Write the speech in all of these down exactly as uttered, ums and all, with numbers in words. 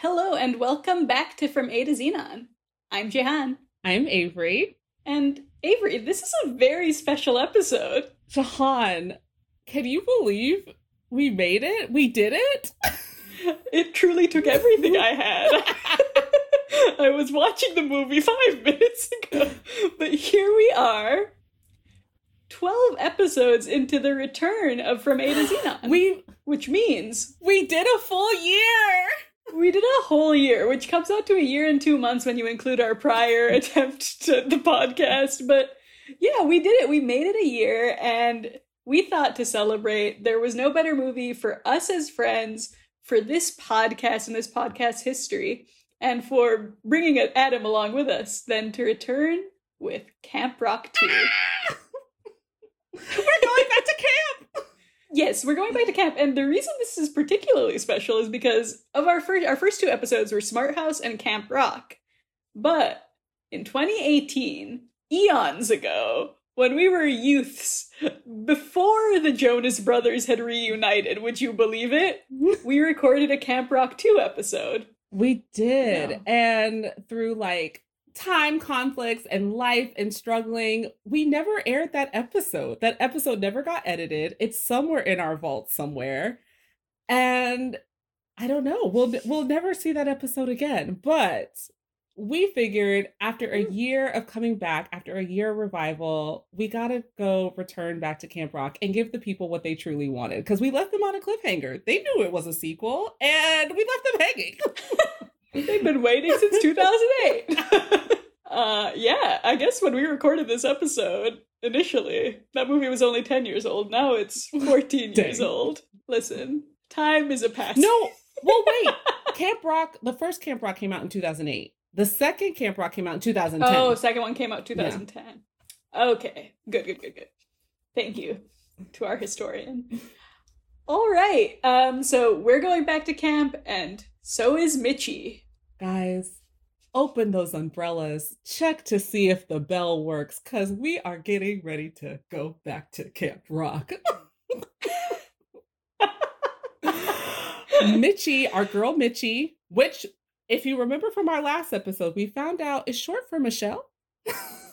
Hello and welcome back to From A to Xenon. I'm Jehan. I'm Avery. And Avery, this is a very special episode. Jehan, can you believe we made it? We did it? It truly took everything I had. I was watching the movie five minutes ago, but here we are, twelve episodes into the return of From A to Xenon. We, which means we did a full year. We did a whole year, which comes out to a year and two months when you include our prior attempt at the podcast. But yeah, we did it. We made it a year, and we thought to celebrate, there was no better movie for us as friends, for this podcast and this podcast history, and for bringing Adam along with us, than to return with Camp Rock two. Ah! We're going back to camp! Yes, we're going back to camp, and the reason this is particularly special is because of our first, our first two episodes were Smart House and Camp Rock. But in twenty eighteen, eons ago, when we were youths, before the Jonas Brothers had reunited, would you believe it? We recorded a Camp Rock two episode. We did. Yeah. And through like time conflicts and life and struggling, we never aired that episode. That episode never got edited. It's somewhere in our vault somewhere. And I don't know. We'll we'll never see that episode again. But we figured after a year of coming back, after a year of revival, we gotta go return back to Camp Rock and give the people what they truly wanted. Because we left them on a cliffhanger. They knew it was a sequel, and we left them hanging. They've been waiting since two thousand eight. uh, yeah, I guess when we recorded this episode, initially, that movie was only ten years old. Now it's fourteen years old. Listen, time is a past. No, well, wait. Camp Rock, the first Camp Rock came out in two thousand eight. The second Camp Rock came out in two thousand ten. Oh, second one came out two thousand ten. Yeah. Okay. Good, good, good, good. Thank you to our historian. All right. Um, so we're going back to camp, and so is Mitchie. Guys, open those umbrellas. Check to see if the bell works, because we are getting ready to go back to Camp Rock. Mitchie, our girl Mitchie, which... if you remember from our last episode, we found out it's short for Michelle.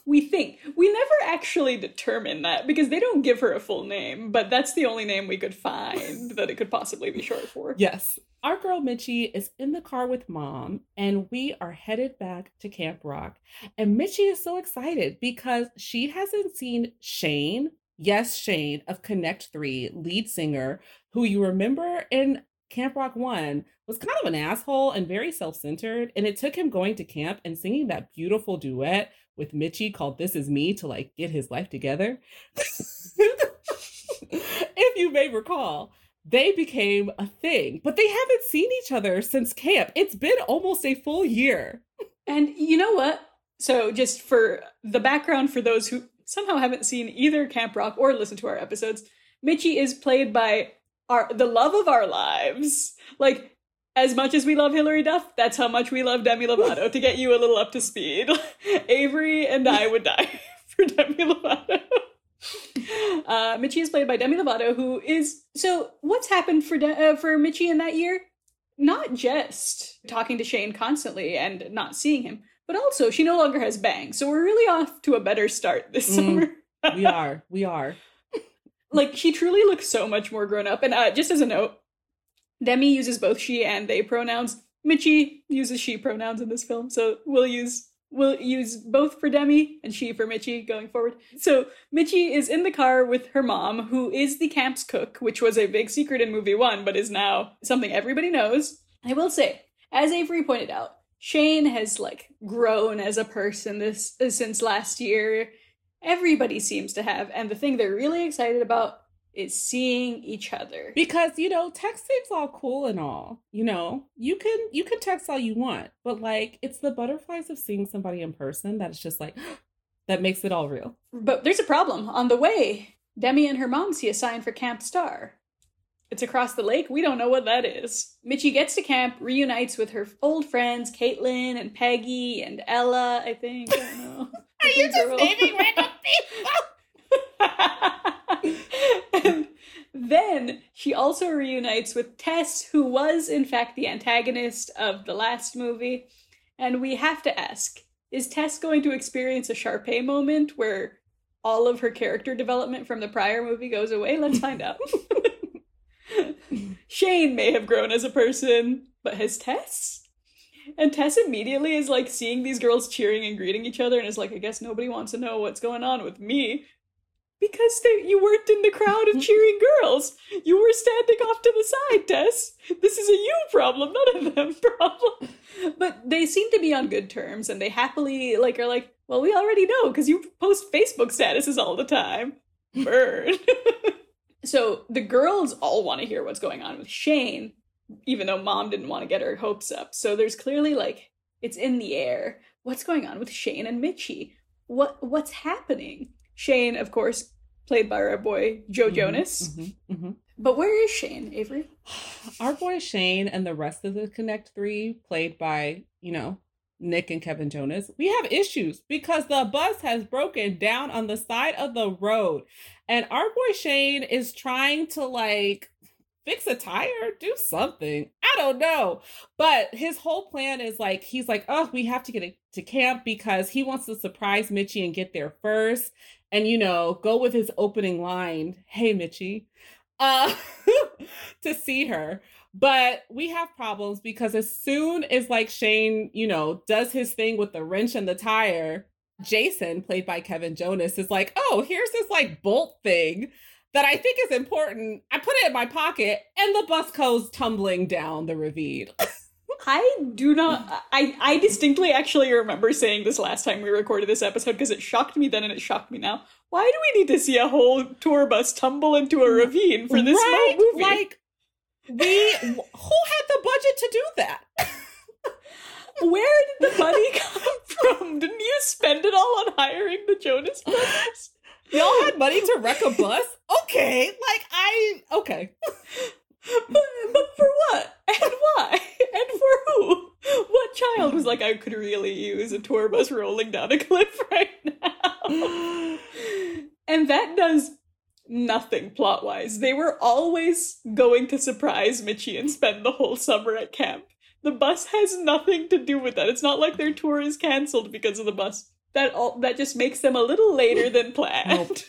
We think. We never actually determined that because they don't give her a full name, but that's the only name we could find that it could possibly be short for. Yes. Our girl Mitchie is in the car with Mom, and we are headed back to Camp Rock. And Mitchie is so excited because she hasn't seen Shane, yes, Shane, of Connect three, lead singer, who you remember in Camp Rock one was kind of an asshole and very self-centered, and it took him going to camp and singing that beautiful duet with Mitchie called This Is Me to like get his life together. If you may recall, they became a thing, but they haven't seen each other since camp. It's been almost a full year. And you know what? So just for the background for those who somehow haven't seen either Camp Rock or listened to our episodes, Mitchie is played by Our, the love of our lives. Like, as much as we love Hillary Duff, that's how much we love Demi Lovato, to get you a little up to speed. Avery and I would die for Demi Lovato. Uh, Mitchie is played by Demi Lovato, who is... So, what's happened for, De- uh, for Mitchie in that year? Not just talking to Shane constantly and not seeing him, but also she no longer has bangs. So we're really off to a better start this mm, summer. we are. We are. Like, she truly looks so much more grown up. And uh, just as a note, Demi uses both she and they pronouns. Mitchie uses she pronouns in this film. So we'll use we'll use both for Demi and she for Mitchie going forward. So Mitchie is in the car with her mom, who is the camp's cook, which was a big secret in movie one, but is now something everybody knows. I will say, as Avery pointed out, Shane has, like, grown as a person this uh, since last year. Everybody seems to have, and the thing they're really excited about is seeing each other. Because, you know, texting's all cool and all, you know, you can you can text all you want, but like, it's the butterflies of seeing somebody in person that's just like, that makes it all real. But there's a problem. On the way, Demi and her mom see a sign for Camp Star. It's across the lake. We don't know what that is. Mitchie gets to camp, reunites with her old friends, Caitlin and Peggy and Ella, I think. I don't know. Are you just naming random people? and, Then she also reunites with Tess, who was, in fact, the antagonist of the last movie. And we have to ask, is Tess going to experience a Sharpay moment where all of her character development from the prior movie goes away? Let's find out. Shane may have grown as a person, but has Tess? And Tess immediately is, like, seeing these girls cheering and greeting each other and is like, I guess nobody wants to know what's going on with me. Because they, you weren't in the crowd of cheering girls. You were standing off to the side, Tess. This is a you problem, not a them problem. But they seem to be on good terms, and they happily, like, are like, well, we already know because you post Facebook statuses all the time. Burn. So the girls all want to hear what's going on with Shane, even though Mom didn't want to get her hopes up. So there's clearly, like, it's in the air. What's going on with Shane and Mitchie? What What's happening? Shane, of course, played by our boy, Joe Jonas. Mm-hmm, mm-hmm. But where is Shane, Avery? Our boy Shane and the rest of the Connect three, played by, you know, Nick and Kevin Jonas, we have issues because the bus has broken down on the side of the road. And our boy Shane is trying to, like, fix a tire, do something. I don't know. But his whole plan is like, he's like, oh, we have to get to camp because he wants to surprise Mitchie and get there first. And, you know, go with his opening line, hey, Mitchie, uh, to see her. But we have problems because as soon as, like, Shane, you know, does his thing with the wrench and the tire, Jason, played by Kevin Jonas, is like, oh, here's this, like, bolt thing that I think is important. I put it in my pocket, and the bus goes tumbling down the ravine. I do not, I, I distinctly actually remember saying this last time we recorded this episode because it shocked me then and it shocked me now. Why do we need to see a whole tour bus tumble into a ravine for this right? movie? Like, we, who had the budget to do that? Where did the money come from? Didn't you spend it all on hiring the Jonas Brothers? Y'all had money to wreck a bus? Okay, like, I, okay. But, but for what? And why? And for who? What child was like, I could really use a tour bus rolling down a cliff right now? And that does nothing plot-wise. They were always going to surprise Mitchie and spend the whole summer at camp. The bus has nothing to do with that. It's not like their tour is canceled because of the bus. That all that just makes them a little later than planned.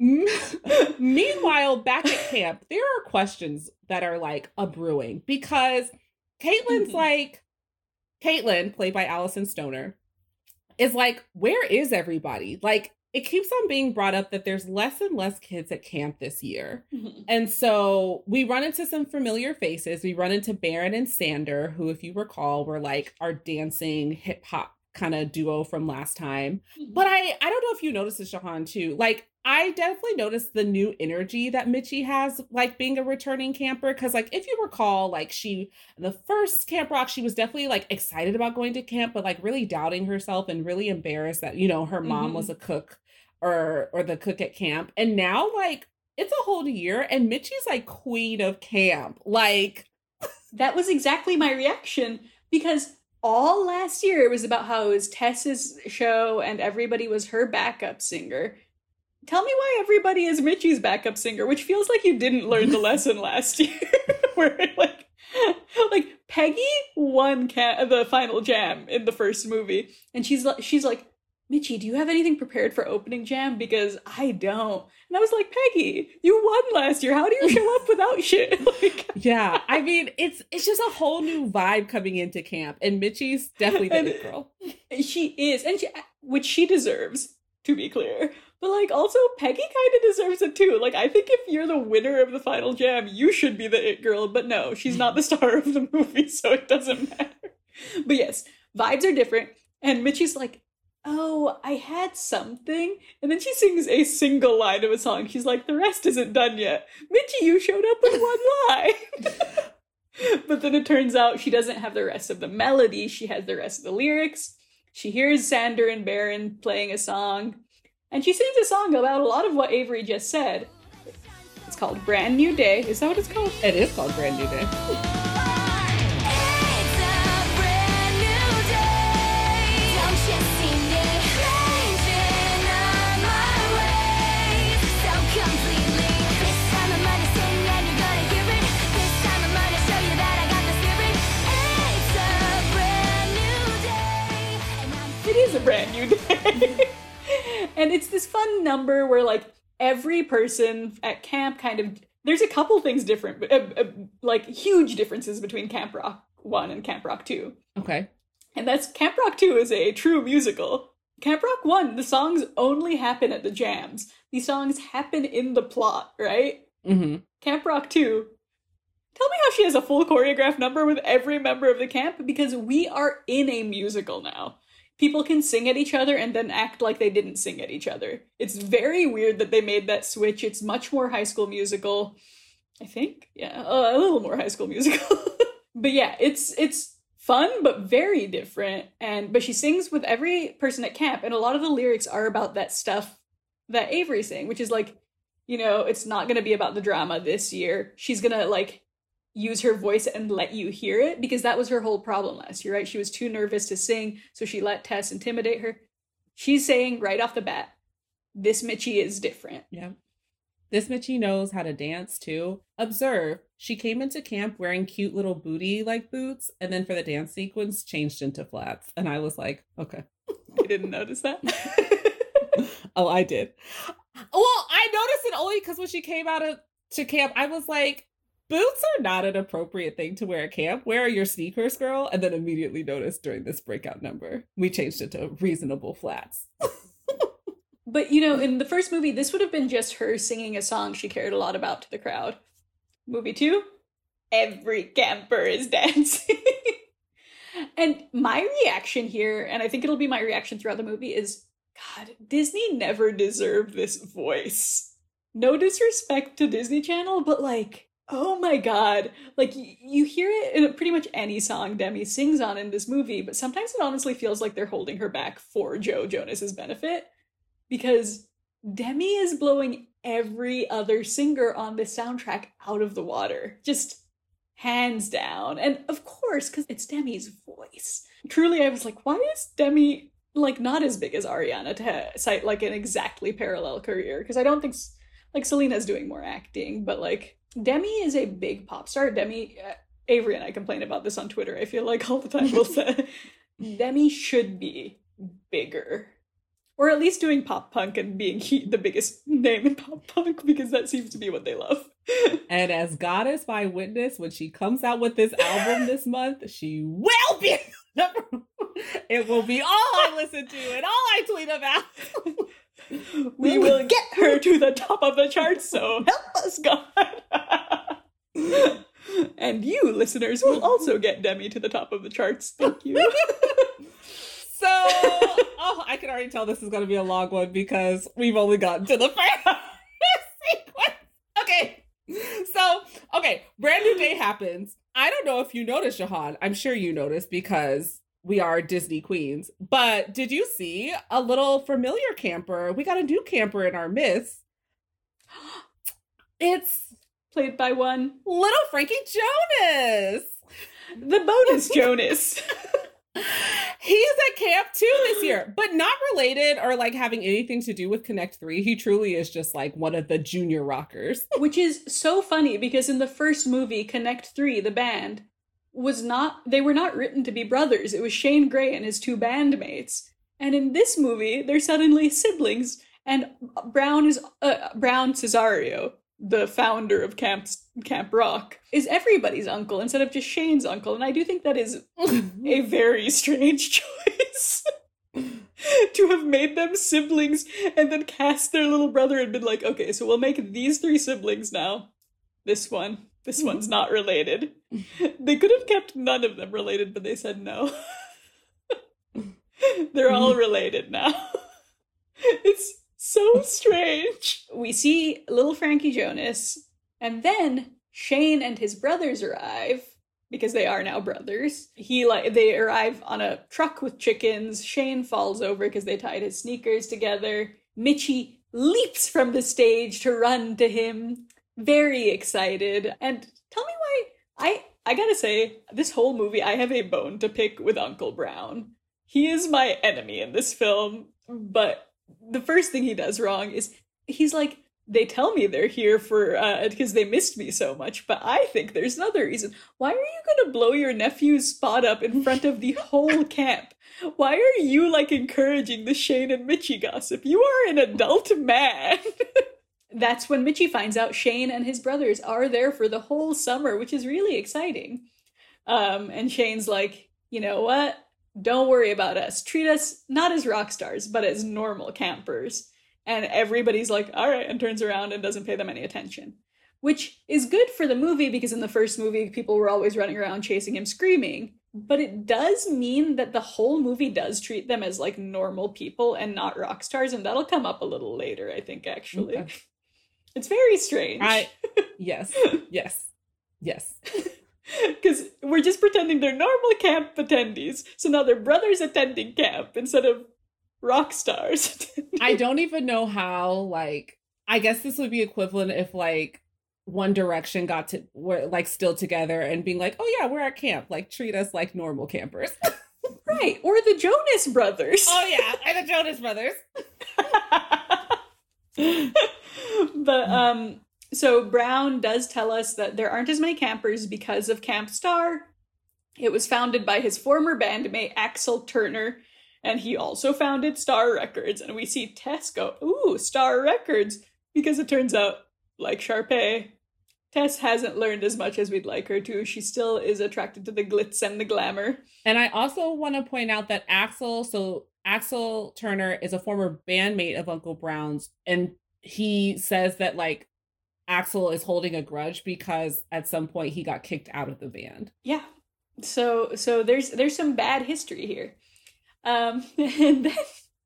Meanwhile, back at camp, there are questions that are, like, a brewing because Caitlin's mm-hmm. like, Caitlin, played by Allison Stoner, is like, where is everybody? Like, it keeps on being brought up that there's less and less kids at camp this year. Mm-hmm. And so we run into some familiar faces. We run into Baron and Sander, who, if you recall, were, like, our dancing hip hop kind of duo from last time. But I, I don't know if you noticed this, Shahan, too. Like, I definitely noticed the new energy that Mitchie has, like, being a returning camper. Because, like, if you recall, like, she, the first Camp Rock, she was definitely, like, excited about going to camp, but, like, really doubting herself and really embarrassed that, you know, her mom mm-hmm. was a cook or or the cook at camp. And now, like, it's a whole year and Mitchie's, like, queen of camp. Like, that was exactly my reaction because all last year it was about how it was Tess's show and everybody was her backup singer. Tell me why everybody is Mitchie's backup singer, which feels like you didn't learn the lesson last year. Where, like, like Peggy won ca- the final jam in the first movie. And she's, she's like, Mitchie, do you have anything prepared for opening jam? Because I don't. And I was like, Peggy, you won last year. How do you show up without shit? Like, yeah, I mean, it's it's just a whole new vibe coming into camp. And Mitchie's definitely the new girl. She is, and she, which she deserves, to be clear. But, like, also, Peggy kind of deserves it, too. Like, I think if you're the winner of the final jam, you should be the it girl. But no, she's not the star of the movie, so it doesn't matter. But yes, vibes are different. And Mitchie's like, oh, I had something. And then she sings a single line of a song. She's like, the rest isn't done yet. Mitchie, you showed up with one line. But then it turns out she doesn't have the rest of the melody. She has the rest of the lyrics. She hears Sander and Baron playing a song. And she sings a song about a lot of what Avery just said. It's called Brand New Day. Is that what it's called? It is called Brand New Day. is a brand new day. And it's this fun number where, like, every person at camp kind of... There's a couple things different, but uh, uh, like huge differences between Camp Rock one and Camp Rock two. Okay. And that's Camp Rock two is a true musical. Camp Rock one, the songs only happen at the jams. These songs happen in the plot, right? Mm-hmm. Camp Rock two, tell me how she has a full choreographed number with every member of the camp, because we are in a musical now. People can sing at each other and then act like they didn't sing at each other. It's very weird that they made that switch. It's much more High School Musical, I think. Yeah, uh, a little more High School Musical. But yeah, it's it's fun, but very different. And But she sings with every person at camp, and a lot of the lyrics are about that stuff that Avery sang, which is like, you know, it's not going to be about the drama this year. She's going to, like, use her voice and let you hear it, because that was her whole problem last year, right? She was too nervous to sing, so she let Tess intimidate her. She's saying right off the bat, this Mitchie is different. Yeah. This Mitchie knows how to dance too. Observe, she came into camp wearing cute little booty-like boots, and then for the dance sequence, changed into flats. And I was like, okay. I didn't notice that. Oh, I did. Well, I noticed it only because when she came out of, to camp, I was like, boots are not an appropriate thing to wear at camp. Where are your sneakers, girl? And then immediately noticed during this breakout number, we changed it to reasonable flats. But, you know, in the first movie, this would have been just her singing a song she cared a lot about to the crowd. Movie two, every camper is dancing. And my reaction here, and I think it'll be my reaction throughout the movie, is, God, Disney never deserved this voice. No disrespect to Disney Channel, but, like, oh my God. Like, you hear it in pretty much any song Demi sings on in this movie, but sometimes it honestly feels like they're holding her back for Joe Jonas's benefit, because Demi is blowing every other singer on this soundtrack out of the water. Just hands down. And of course, because it's Demi's voice. Truly, I was like, why is Demi, like, not as big as Ariana to cite, like, an exactly parallel career? Because I don't think, like, Selena's doing more acting, but, like, Demi is a big pop star. Demi, uh, Avery and I complain about this on Twitter, I feel like, all the time. We'll say Demi should be bigger, or at least doing pop punk and being he- the biggest name in pop punk, because that seems to be what they love. And as God is my witness, when she comes out with this album this month, she will be number one. It will be all I listen to and all I tweet about. We will get her to the top of the charts, so help us, God. And you, listeners, will also get Demi to the top of the charts. Thank you. So, oh, I can already tell this is going to be a long one, because we've only gotten to the first sequence. Okay. So, okay, Brand New Day happens. I don't know if you noticed, Jahan. I'm sure you noticed, because... we are Disney queens. But did you see a little familiar camper? We got a new camper in our midst. It's played by one little Frankie Jonas. The bonus Jonas. He's at camp too this year, but not related or like having anything to do with Connect three. He truly is just like one of the junior rockers. Which is so funny, because in the first movie, Connect three, the band, was not, they were not written to be brothers. It was Shane Gray and his two bandmates. And in this movie, they're suddenly siblings. And Brown is, uh, Brown Cesario, the founder of Camp, Camp Rock, is everybody's uncle instead of just Shane's uncle. And I do think that is a very strange choice to have made them siblings and then cast their little brother and been like, okay, so we'll make these three siblings now. This one. This one's not related. They could have kept none of them related, but they said no. They're all related now. It's so strange. We see little Frankie Jonas, and then Shane and his brothers arrive, because they are now brothers. He like they arrive on a truck with chickens. Shane falls over because they tied his sneakers together. Mitchie leaps from the stage to run to him. Very excited. And tell me why, I I gotta say, this whole movie, I have a bone to pick with Uncle Brown. He is my enemy in this film, but the first thing he does wrong is he's like, they tell me they're here for uh because they missed me so much, but I think there's another reason. Why are you gonna blow your nephew's spot up in front of the whole camp? Why are you like encouraging the Shane and Mitchie gossip? You are an adult man. That's when Mitchie finds out Shane and his brothers are there for the whole summer, which is really exciting. Um, and Shane's like, you know what? Don't worry about us. Treat us not as rock stars, but as normal campers. And everybody's like, all right, and turns around and doesn't pay them any attention. Which is good for the movie, because in the first movie, people were always running around chasing him screaming. But it does mean that the whole movie does treat them as, like, normal people and not rock stars. And that'll come up a little later, I think, actually. Okay. It's very strange. I, yes, yes, yes. Because we're just pretending they're normal camp attendees. So now they're brothers attending camp instead of rock stars. I don't even know how, like, I guess this would be equivalent if, like, One Direction got to, were, like, still together and being like, oh, yeah, we're at camp. Like, treat us like normal campers. Right. Or the Jonas Brothers. Oh, yeah. And the Jonas Brothers. But um so Brown does tell us that there aren't as many campers because of Camp Star. It was founded by his former bandmate Axel Turner, and he also founded Star Records. And we see Tess go, ooh, Star Records, because it turns out, like Sharpay, Tess hasn't learned as much as we'd like her to. She still is attracted to the glitz and the glamour. And I also want to point out that Axel, so Axel Turner is a former bandmate of Uncle Brown's, and he says that, like, Axel is holding a grudge because at some point he got kicked out of the band. Yeah. So so there's there's some bad history here. Um, and then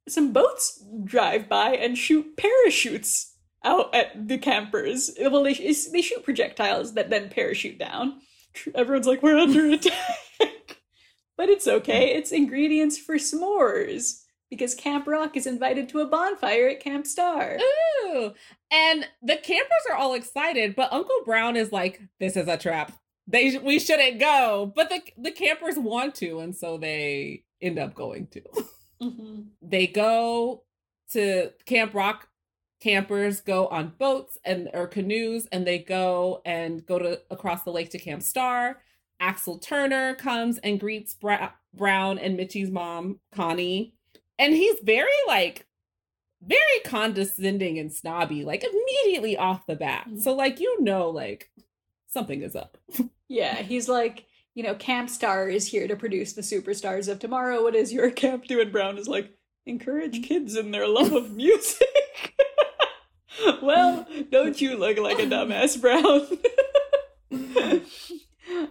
some boats drive by and shoot parachutes out at the campers. Well, they, they shoot projectiles that then parachute down. Everyone's like, we're under attack. But it's okay. It's ingredients for s'mores, because Camp Rock is invited to a bonfire at Camp Star. Ooh! And the campers are all excited, but Uncle Brown is like, this is a trap. They We shouldn't go. But the, the campers want to, and so they end up going to. Mm-hmm. They go to Camp Rock. Campers go on boats and or canoes, and they go and go to across the lake to Camp Star. Axel Turner comes and greets Bra- Brown and Mitchie's mom, Connie. And he's very, like, very condescending and snobby, like, immediately off the bat. So, like, you know, like, something is up. Yeah, he's like, you know, Camp Star is here to produce the superstars of tomorrow. What is your camp do? And Brown is like, encourage kids in their love of music. Well, don't you look like a dumbass, Brown.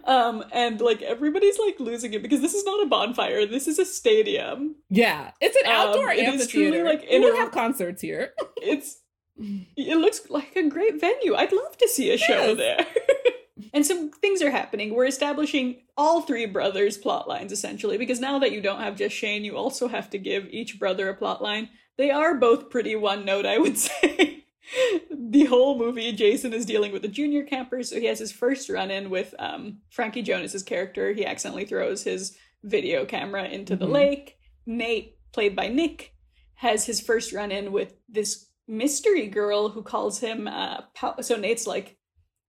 Um, and, like, everybody's, like, losing it because this is not a bonfire. This is a stadium. Yeah. It's an outdoor um, amphitheater. It is truly, like, in a... have concerts here. It's... It looks like a great venue. I'd love to see a yes. show there. And some things are happening. We're establishing all three brothers' plot lines, essentially, because now that you don't have just Shane, you also have to give each brother a plot line. They are both pretty one-note, I would say. The whole movie, Jason is dealing with the junior campers, so he has his first run-in with um, Frankie Jonas' character. He accidentally throws his video camera into mm-hmm. the lake. Nate, played by Nick, has his first run-in with this mystery girl who calls him... Uh, pow- so Nate's like...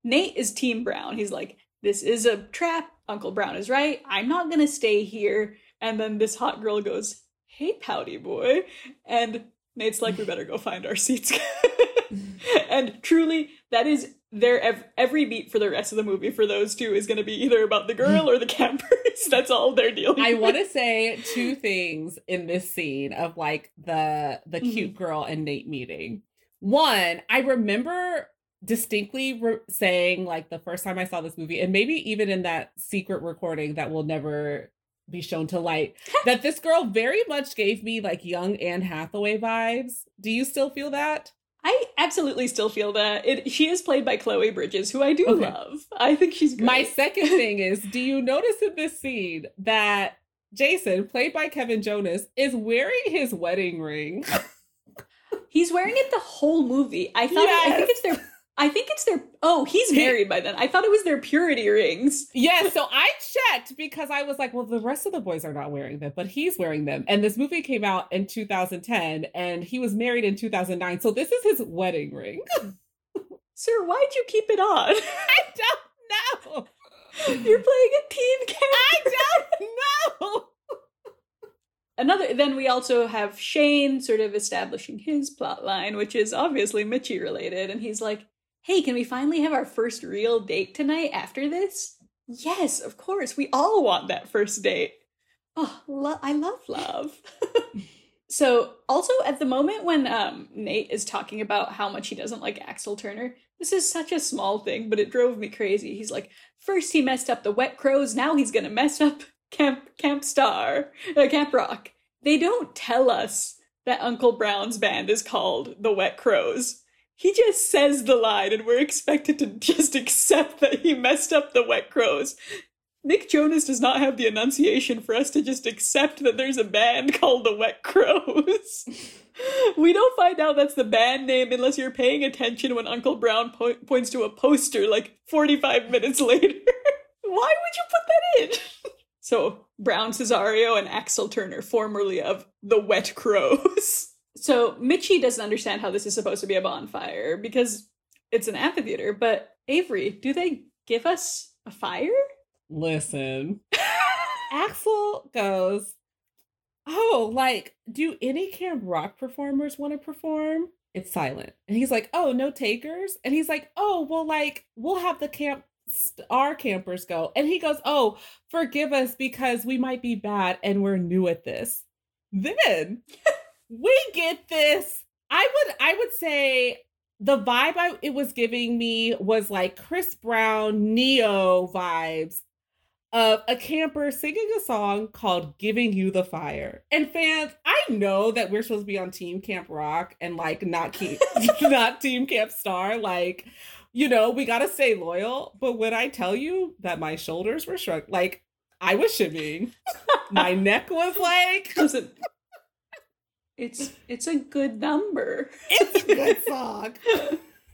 Nate is Team Brown. He's like, this is a trap. Uncle Brown is right. I'm not going to stay here. And then this hot girl goes, hey, pouty boy. And Nate's like, we better go find our seats. And truly, that is their ev- every beat for the rest of the movie for those two is going to be either about the girl or the campers. That's all they're dealing with. I want to say two things in this scene of, like, the the cute mm-hmm. girl and Nate meeting. One, I remember distinctly re- saying, like, the first time I saw this movie, and maybe even in that secret recording that will never be shown to light, that this girl very much gave me, like, young Anne Hathaway vibes. Do you still feel that? I absolutely still feel that. It, she is played by Chloe Bridges, who I do okay. love. I think she's great. My second thing is, do you notice in this scene that Jason, played by Kevin Jonas, is wearing his wedding ring? He's wearing it the whole movie. I thought yes. it, I think it's their I think it's their, oh, he's married by then. I thought it was their purity rings. Yeah, so I checked because I was like, well, the rest of the boys are not wearing them, but he's wearing them. And this movie came out in two thousand ten and he was married in two thousand nine. So this is his wedding ring. Sir, why'd you keep it on? I don't know. You're playing a team game. I don't know. Another, then we also have Shane sort of establishing his plot line, which is obviously Mitchie related. And he's like, hey, can we finally have our first real date tonight after this? Yes, of course. We all want that first date. Oh, lo- I love love. So also at the moment when um, Nate is talking about how much he doesn't like Axel Turner, this is such a small thing, but it drove me crazy. He's like, first he messed up the Wet Crows. Now he's going to mess up Camp Camp Star, uh, Camp Rock. They don't tell us that Uncle Brown's band is called the Wet Crows. He just says the line and we're expected to just accept that he messed up the Wet Crows. Nick Jonas does not have the enunciation for us to just accept that there's a band called the Wet Crows. We don't find out that's the band name unless you're paying attention when Uncle Brown po- points to a poster like forty-five minutes later. Why would you put that in? So Brown Cesario and Axel Turner, formerly of the Wet Crows. So Mitchie doesn't understand how this is supposed to be a bonfire because it's an amphitheater, but Avery, do they give us a fire? Listen, Axel goes, oh, like, do any Camp Rock performers want to perform? It's silent. And he's like, oh, no takers? And he's like, oh, well, like, we'll have the camp, our campers go. And he goes, oh, forgive us because we might be bad and we're new at this. Then we get this. I would, I would say... The vibe I, it was giving me was like Chris Brown Neo vibes of a camper singing a song called Giving You the Fire. And fans, I know that we're supposed to be on Team Camp Rock and like not, keep, not Team Camp Star. Like, you know, we got to stay loyal. But when I tell you that my shoulders were shrugged, like I was shimmying. My neck was like... Listen. It's it's a good number. It's a good song.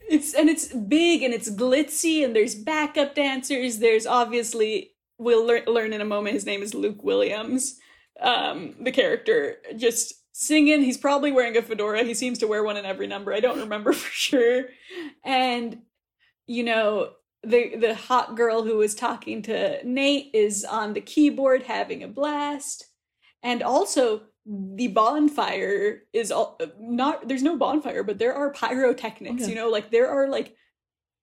It's and it's big and it's glitzy and there's backup dancers. There's obviously, we'll lear- learn in a moment, his name is Luke Williams, um, the character, just singing. He's probably wearing a fedora. He seems to wear one in every number. I don't remember for sure. And, you know, the the hot girl who was talking to Nate is on the keyboard having a blast. And also... The bonfire is all, not, there's no bonfire, but there are pyrotechnics, okay. You know, like there are like,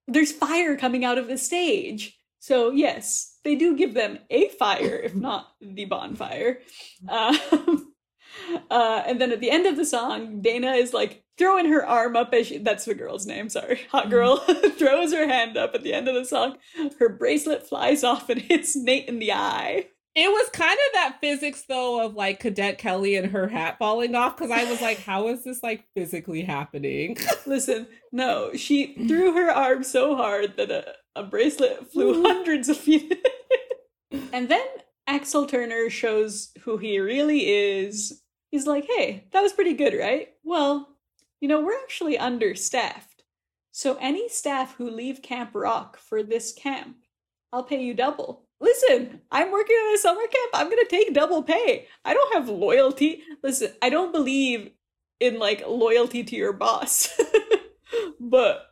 there's fire coming out of the stage. So yes, they do give them a fire, if not the bonfire. Um, uh, and then at the end of the song, Dana is like throwing her arm up as she, that's the girl's name, sorry, hot girl, throws her hand up at the end of the song. Her bracelet flies off and hits Nate in the eye. It was kind of that physics, though, of, like, Cadet Kelly and her hat falling off, because I was like, how is this, like, physically happening? Listen, no, she threw her arm so hard that a, a bracelet flew hundreds of feet. And then Axel Turner shows who he really is. He's like, hey, that was pretty good, right? Well, you know, we're actually understaffed. So any staff who leave Camp Rock for this camp, I'll pay you double. Listen, I'm working at a summer camp. I'm going to take double pay. I don't have loyalty. Listen, I don't believe in, like, loyalty to your boss. But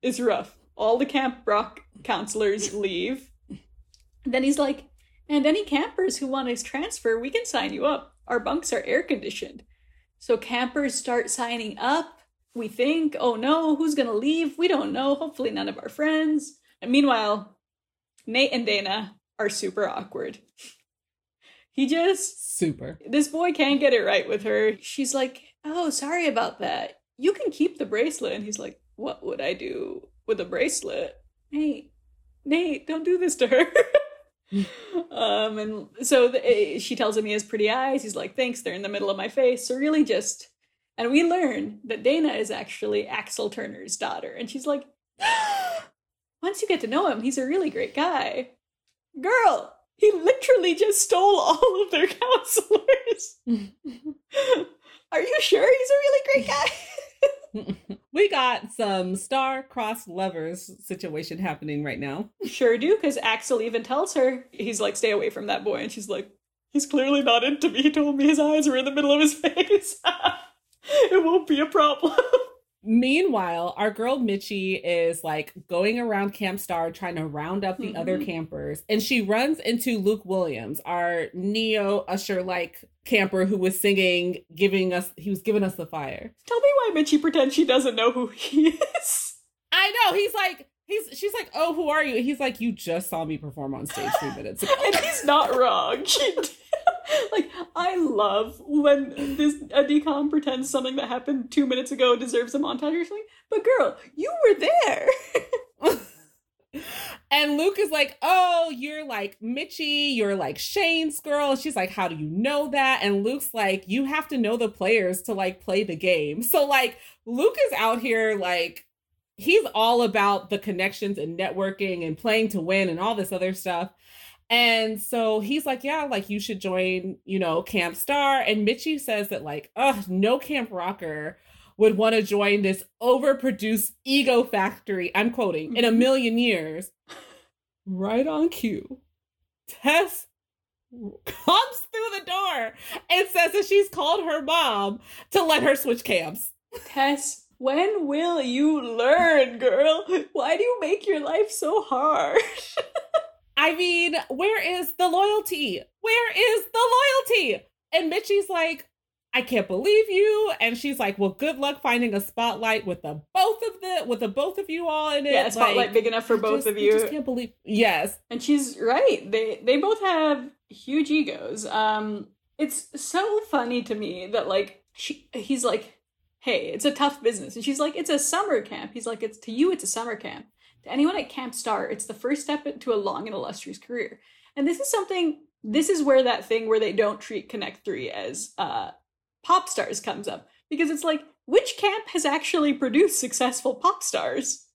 it's rough. All the Camp Rock counselors leave. And then he's like, and any campers who want to transfer, we can sign you up. Our bunks are air conditioned. So campers start signing up. We think, oh no, who's going to leave? We don't know. Hopefully none of our friends. And meanwhile... Nate and Dana are super awkward. He just... Super. This boy can't get it right with her. She's like, oh, sorry about that. You can keep the bracelet. And he's like, what would I do with a bracelet? Nate, Nate, don't do this to her. um, And so the, she tells him he has pretty eyes. He's like, thanks, they're in the middle of my face. So really just... And we learn that Dana is actually Axel Turner's daughter. And she's like... Once you get to know him, he's a really great guy. Girl, he literally just stole all of their counselors. Are you sure he's a really great guy? We got some star-crossed lovers situation happening right now. Sure do, because Axel even tells her, he's like, stay away from that boy. And she's like, he's clearly not into me. He told me his eyes were in the middle of his face. It won't be a problem. Meanwhile, our girl Mitchie is like going around Camp Star trying to round up the mm-hmm. other campers. And she runs into Luke Williams, our Neo Usher-like camper who was singing, giving us, he was giving us the fire. Tell me why Mitchie pretends she doesn't know who he is. I know. He's like, he's, she's like, oh, who are you? And he's like, you just saw me perform on stage three minutes ago. And he's not wrong. She did. Like, I love when this a decom pretends something that happened two minutes ago deserves a montage or something. But girl, you were there. And Luke is like, oh, you're like Mitchie. You're like Shane's girl. She's like, how do you know that? And Luke's like, you have to know the players to like play the game. So like Luke is out here like, he's all about the connections and networking and playing to win and all this other stuff. And so he's like, yeah, like you should join, you know, Camp Star. And Mitchie says that like, oh, no Camp Rocker would want to join this overproduced ego factory, I'm quoting, in a million years. Right on cue, Tess comes through the door and says that she's called her mom to let her switch camps. Tess, when will you learn, girl? Why do you make your life so hard? I mean, where is the loyalty? Where is the loyalty? And Mitchie's like, I can't believe you. And she's like, well, good luck finding a spotlight with the both of the with the both of you all in it. Yeah, a spotlight like, big enough for both just, of you. I just can't believe. Yes. And she's right. They they both have huge egos. Um, it's so funny to me that like she he's like, hey, it's a tough business. And she's like, it's a summer camp. He's like, it's to you, it's a summer camp. To anyone at Camp Star, it's the first step into a long and illustrious career. And this is something, this is where that thing where they don't treat Connect three as uh, pop stars comes up. Because it's like, which camp has actually produced successful pop stars?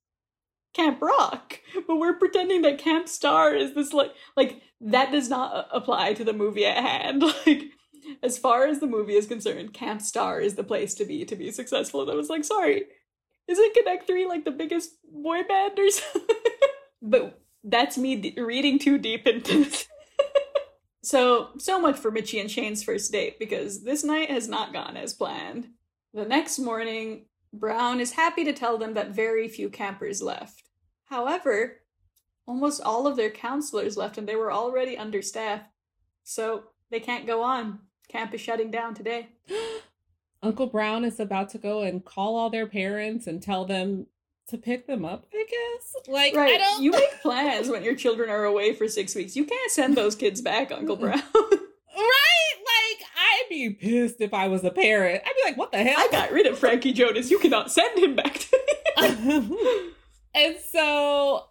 Camp Rock. But we're pretending that Camp Star is this like, like that does not apply to the movie at hand. Like, as far as the movie is concerned, Camp Star is the place to be, to be successful. And I was like, sorry. Isn't Connect three like the biggest boy band or something? But that's me de- reading too deep into this. so, so much for Mitchie and Shane's first date, because this night has not gone as planned. The next morning, Brown is happy to tell them that very few campers left. However, almost all of their counselors left and they were already understaffed. So they can't go on. Camp is shutting down today. Uncle Brown is about to go and call all their parents and tell them to pick them up, I guess. Like, right. I don't... You make plans when your children are away for six weeks. You can't send those kids back, Uncle Brown. Right? Like, I'd be pissed if I was a parent. I'd be like, what the hell? I got rid of Frankie Jonas. You cannot send him back to me. And so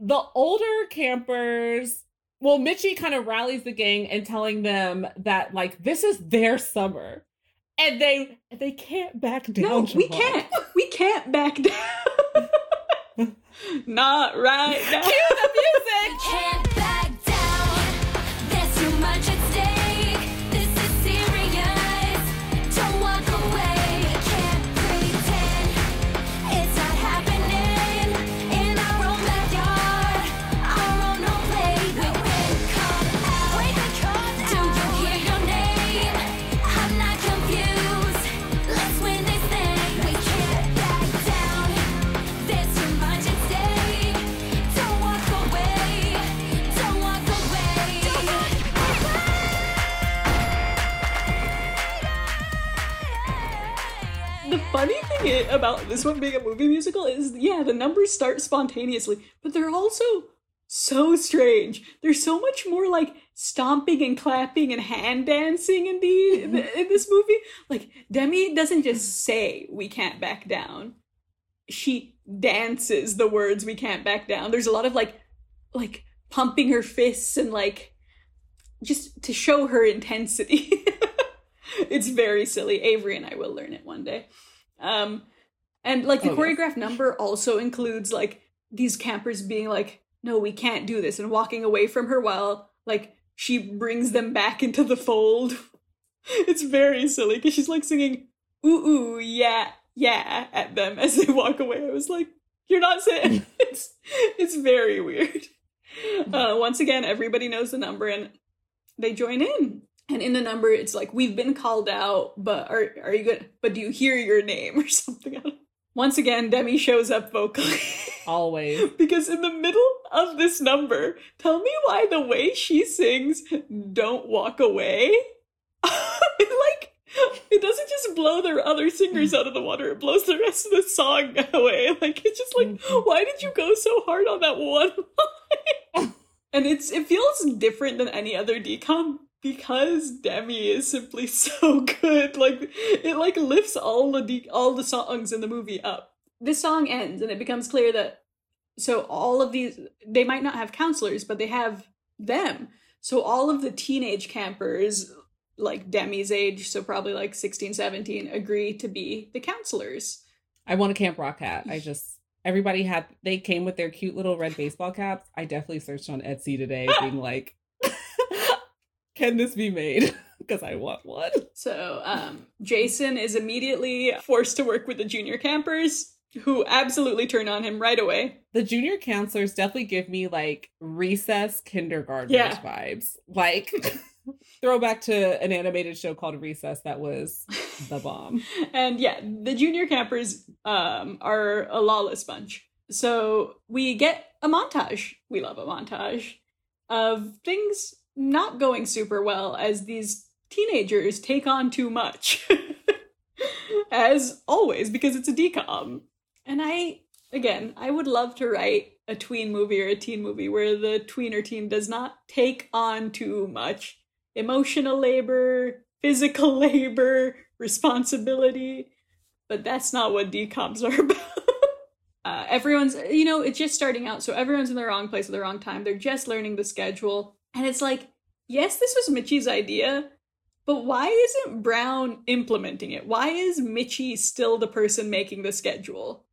the older campers... Well, Mitchie kind of rallies the gang and telling them that, like, this is their summer. And they they can't back down. No, we Javon. can't. We can't back down. Not right now. Cue the music. We can't back down. There's too much at stake. This is serious. Don't walk away. Can't pretend it's not happening in our own backyard. Our own home plate. We will come out. We will come out. Do you hear your name? I'm not confused. Funny thing about this one being a movie musical is, yeah, the numbers start spontaneously, but they're also so strange. There's so much more like stomping and clapping and hand dancing in the in, the, in this movie. Like, Demi doesn't just say we can't back down. She dances the words we can't back down. There's a lot of like like pumping her fists and like just to show her intensity. It's very silly. Avery and I will learn it one day. Um, and like the oh, choreographed yes. number also includes like these campers being like, no, we can't do this, and walking away from her while like she brings them back into the fold. It's very silly because she's like singing, ooh, ooh, yeah, yeah at them as they walk away. I was like, you're not saying it's it's very weird. Uh, once again, everybody knows the number and they join in. And in the number, it's like, we've been called out, but are are you good? But do you hear your name or something? Once again, Demi shows up vocally. Always. Because in the middle of this number, tell me why the way she sings "Don't Walk Away," it like, it doesn't just blow the other singers out of the water, it blows the rest of the song away. Like, it's just like, why did you go so hard on that one line? And it's it feels different than any other decom. Because Demi is simply so good, like it like lifts all the de- all the songs in the movie up. This song ends, and it becomes clear that so all of these, they might not have counselors, but they have them. So all of the teenage campers, like Demi's age, so probably like sixteen, seventeen, agree to be the counselors. I want a Camp Rock hat. I just. Everybody had. They came with their cute little red baseball caps. I definitely searched on Etsy today, being like. Can this be made? Because I want one. So um, Jason is immediately forced to work with the junior campers, who absolutely turn on him right away. The junior counselors definitely give me like Recess kindergarten yeah. vibes. Like throwback to an animated show called Recess that was the bomb. And yeah, the junior campers um, are a lawless bunch. So we get a montage. We love a montage of things not going super well as these teenagers take on too much. As always, because it's a decom. And I, again, I would love to write a tween movie or a teen movie where the tween or teen does not take on too much emotional labor, physical labor, responsibility. But that's not what decoms are about. uh, everyone's, you know, it's just starting out. So everyone's in the wrong place at the wrong time. They're just learning the schedule. And it's like, yes, this was Mitchie's idea, but why isn't Brown implementing it? Why is Mitchie still the person making the schedule?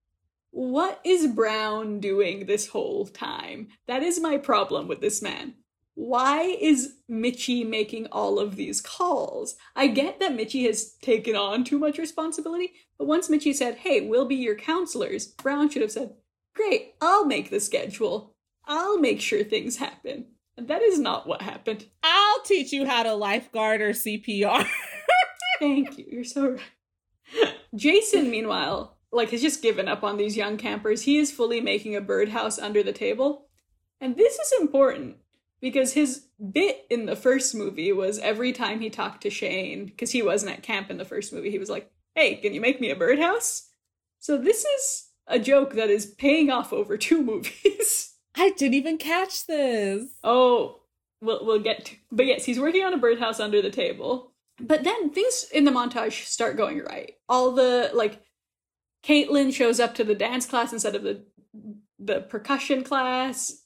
What is Brown doing this whole time? That is my problem with this man. Why is Mitchie making all of these calls? I get that Mitchie has taken on too much responsibility, but once Mitchie said, hey, we'll be your counselors, Brown should have said, great, I'll make the schedule. I'll make sure things happen. That is not what happened. I'll teach you how to lifeguard or C P R. Thank you. You're so right. Jason, meanwhile, like, has just given up on these young campers. He is fully making a birdhouse under the table. And this is important because his bit in the first movie was every time he talked to Shane, because he wasn't at camp in the first movie, he was like, hey, can you make me a birdhouse? So this is a joke that is paying off over two movies. I didn't even catch this. Oh, we'll we'll get to... But yes, he's working on a birdhouse under the table. But then things in the montage start going right. All the, like, Caitlin shows up to the dance class instead of the the percussion class.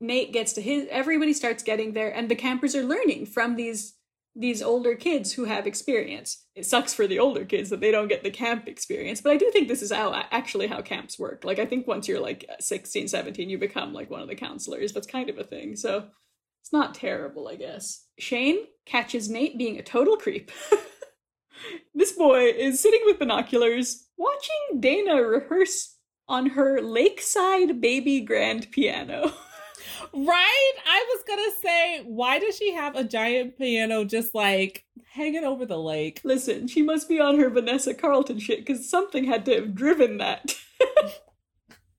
Nate gets to his... Everybody starts getting there, and the campers are learning from these these older kids who have experience. It sucks for the older kids that they don't get the camp experience, but I do think this is how actually how camps work. Like, I think once you're like sixteen, seventeen, you become like one of the counselors. That's kind of a thing. So it's not terrible, I guess. Shane catches Nate being a total creep. This boy is sitting with binoculars, watching Dana rehearse on her lakeside baby grand piano. Right? I was going to say, why does she have a giant piano just like hanging over the lake? Listen, she must be on her Vanessa Carlton shit because something had to have driven that.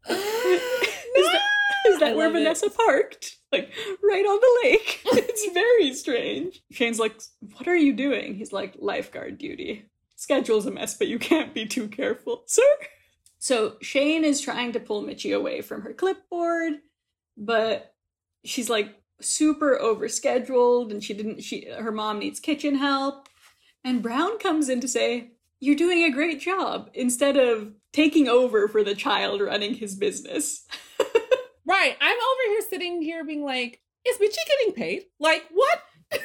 no! Is that, is that where Vanessa it. parked? Like, right on the lake. It's very strange. Shane's like, what are you doing? He's like, lifeguard duty. Schedule's a mess, but you can't be too careful, sir. So Shane is trying to pull Mitchie away from her clipboard, but she's like super overscheduled and she didn't, she, her mom needs kitchen help. And Brown comes in to say, you're doing a great job, instead of taking over for the child running his business. Right. I'm over here sitting here being like, is Mitchie getting paid? Like, what? What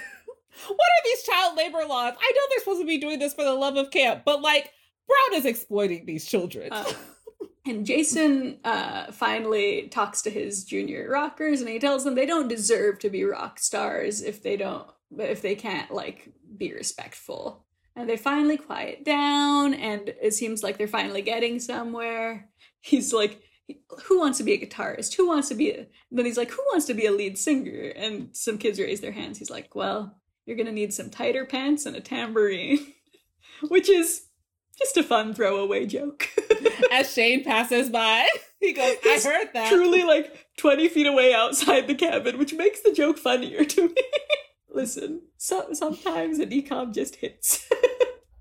are these child labor laws? I know they're supposed to be doing this for the love of camp, but like, Brown is exploiting these children. Uh- And Jason uh, finally talks to his junior rockers, and he tells them they don't deserve to be rock stars if they don't, if they can't like be respectful. And they finally quiet down, and it seems like they're finally getting somewhere. He's like, who wants to be a guitarist? Who wants to be a... Then he's like, who wants to be a lead singer? And some kids raise their hands. He's like, well, you're going to need some tighter pants and a tambourine, which is just a fun throwaway joke. As Shane passes by, he goes, I heard that. Truly like twenty feet away outside the cabin, which makes the joke funnier to me. Listen, so, sometimes an e-com just hits.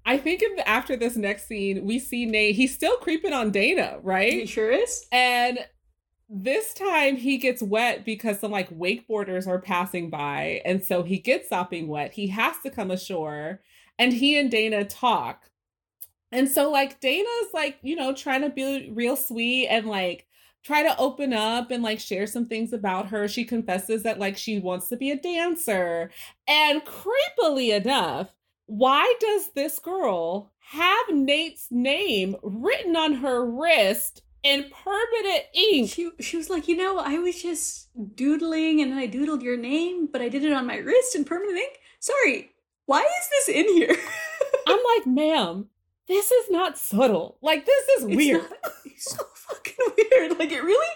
I think in the, after this next scene, we see Nate. He's still creeping on Dana, right? He sure is. And this time he gets wet because some like wakeboarders are passing by. And so he gets sopping wet. He has to come ashore. And he and Dana talk. And so like Dana's like, you know, trying to be real sweet and like try to open up and like share some things about her. She confesses that like she wants to be a dancer. And creepily enough, why does this girl have Nate's name written on her wrist in permanent ink? She, she was like, you know, I was just doodling and I doodled your name, but I did it on my wrist in permanent ink. Sorry, why is this in here? I'm like, ma'am, this is not subtle. Like, this is it's weird. Not, it's so fucking weird. Like, it really,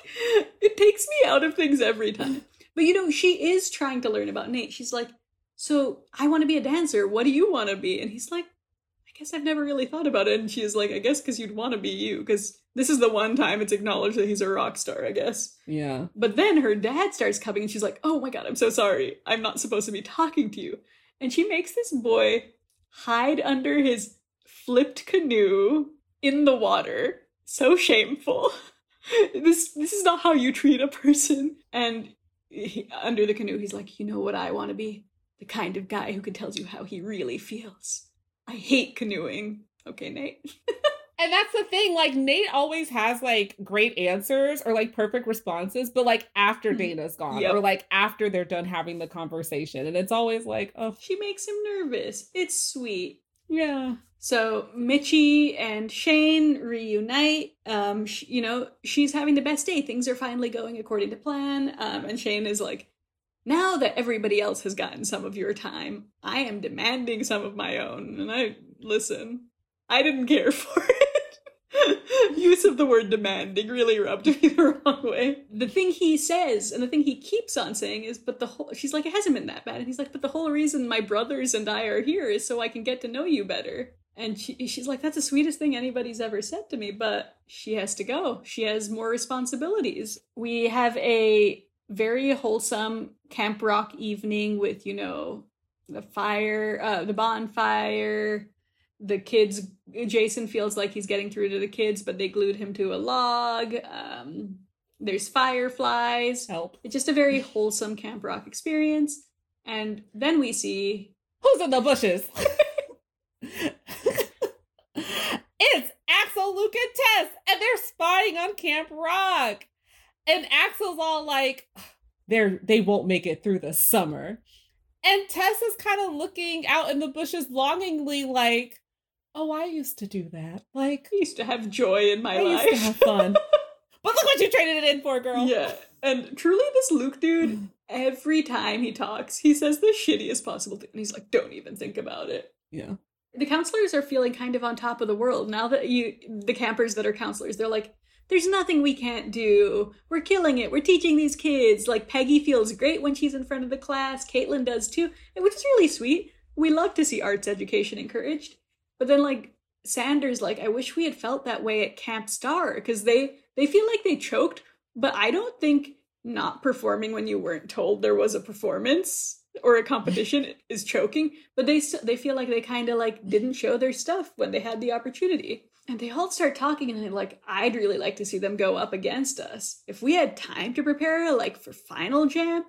it takes me out of things every time. But, you know, she is trying to learn about Nate. She's like, so I want to be a dancer. What do you want to be? And he's like, I guess I've never really thought about it. And she's like, I guess because you'd want to be you. Because this is the one time it's acknowledged that he's a rock star, I guess. Yeah. But then her dad starts coming and she's like, oh my God, I'm so sorry. I'm not supposed to be talking to you. And she makes this boy hide under his flipped canoe in the water. So shameful. This this is not how you treat a person. And he, under the canoe, he's like, you know what I want to be? The kind of guy who can tell you how he really feels. I hate canoeing. Okay, Nate. And that's the thing. Like, Nate always has, like, great answers or, like, perfect responses. But, like, after Dana's gone. Yep. Or, like, after they're done having the conversation. And it's always like, oh. She makes him nervous. It's sweet. Yeah. So Mitchie and Shane reunite. Um, sh- you know, she's having the best day. Things are finally going according to plan. Um, and Shane is like, now that everybody else has gotten some of your time, I am demanding some of my own. And I, listen, I didn't care for it. Use of the word demanding really rubbed me the wrong way. The thing he says and the thing he keeps on saying is, but the whole, she's like, it hasn't been that bad. And he's like, but the whole reason my brothers and I are here is so I can get to know you better. And she, she's like, that's the sweetest thing anybody's ever said to me, but she has to go. She has more responsibilities. We have a very wholesome Camp Rock evening with, you know, the fire, uh, the bonfire, the kids. Jason feels like he's getting through to the kids, but they glued him to a log. Um, there's fireflies. Help. It's just a very wholesome Camp Rock experience. And then we see... Who's in the bushes? It's Axel, Luke, and Tess, and they're spying on Camp Rock. And Axel's all like, they're, they won't make it through the summer. And Tess is kind of looking out in the bushes longingly like, oh, I used to do that. Like, I used to have joy in my I life. I used to have fun. But look what you traded it in for, girl. Yeah. And truly this Luke dude, every time he talks, he says the shittiest possible thing. And he's like, don't even think about it. Yeah. The counselors are feeling kind of on top of the world. Now that you, the campers that are counselors, they're like, there's nothing we can't do. We're killing it. We're teaching these kids. Like, Peggy feels great when she's in front of the class. Caitlin does too, which is really sweet. We love to see arts education encouraged. But then, like, Sanders, like, I wish we had felt that way at Camp Star because they, they feel like they choked. But I don't think not performing when you weren't told there was a performance or a competition is choking. But they they feel like they kind of, like, didn't show their stuff when they had the opportunity. And they all start talking and they're like, I'd really like to see them go up against us. If we had time to prepare, like, for final jam.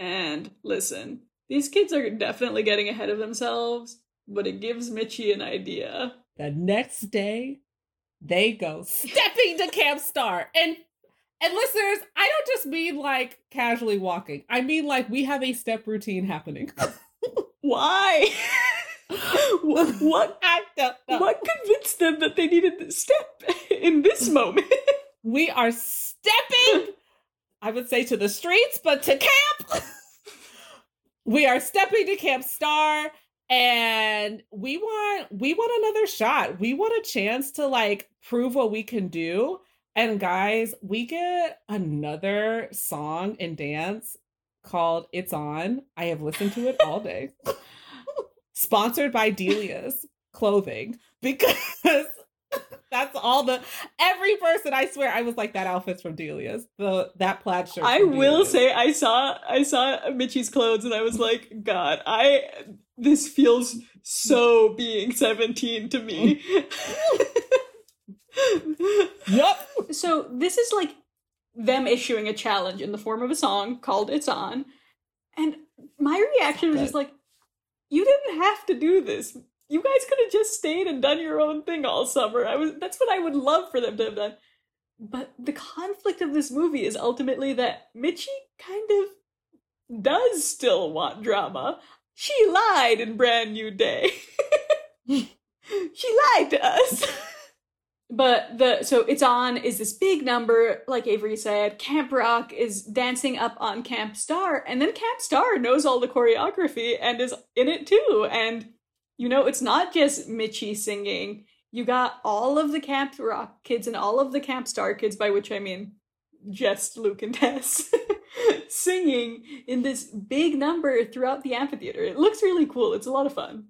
And listen, these kids are definitely getting ahead of themselves, but it gives Mitchie an idea. The next day, they go stepping to Camp Star. And and listeners, I don't just mean, like, casually walking. I mean, like, we have a step routine happening. Why? what what, I don't know. What convinced them that they needed the step in this moment? We are stepping, I would say to the streets, but to camp. We are stepping to Camp Star, And we want we want another shot. We want a chance to like prove what we can do. And guys, we get another song and dance called It's On. I have listened to it all day. Sponsored by Delia's clothing, because that's all the every person, I swear, I was like, that outfit's from Delia's. The that plaid shirt. I will say I saw I saw Mitchie's clothes and I was like, God, I this feels so being seventeen to me. Yep. So this is like them issuing a challenge in the form of a song called It's On. And my reaction was just like, you didn't have to do this. You guys could have just stayed and done your own thing all summer. I was that's what I would love for them to have done. But the conflict of this movie is ultimately that Mitchie kind of does still want drama. She lied in Brand New Day. She lied to us. But the so It's On is this big number, like Avery said. Camp Rock is dancing up on Camp Star, and then Camp Star knows all the choreography and is in it too. And you know, it's not just Mitchie singing. You got all of the Camp Rock kids and all of the Camp Star kids, by which I mean just Luke and Tess, singing in this big number throughout the amphitheater. It looks really cool. It's a lot of fun.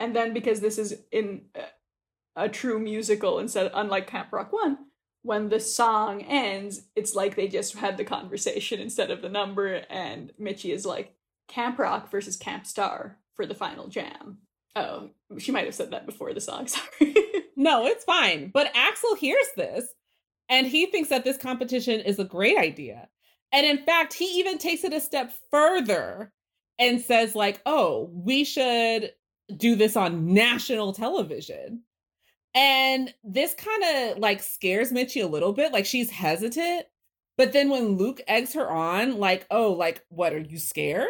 And then because this is in a true musical, instead, unlike Camp Rock one, when the song ends, it's like they just had the conversation instead of the number. And Mitchie is like, Camp Rock versus Camp Star for the final jam. Oh, she might have said that before the song, sorry. No, it's fine. But Axel hears this, and he thinks that this competition is a great idea. And in fact, he even takes it a step further and says, like, oh, we should do this on national television. And this kind of, like, scares Mitchie a little bit. Like, she's hesitant. But then when Luke eggs her on, like, oh, like, what, are you scared?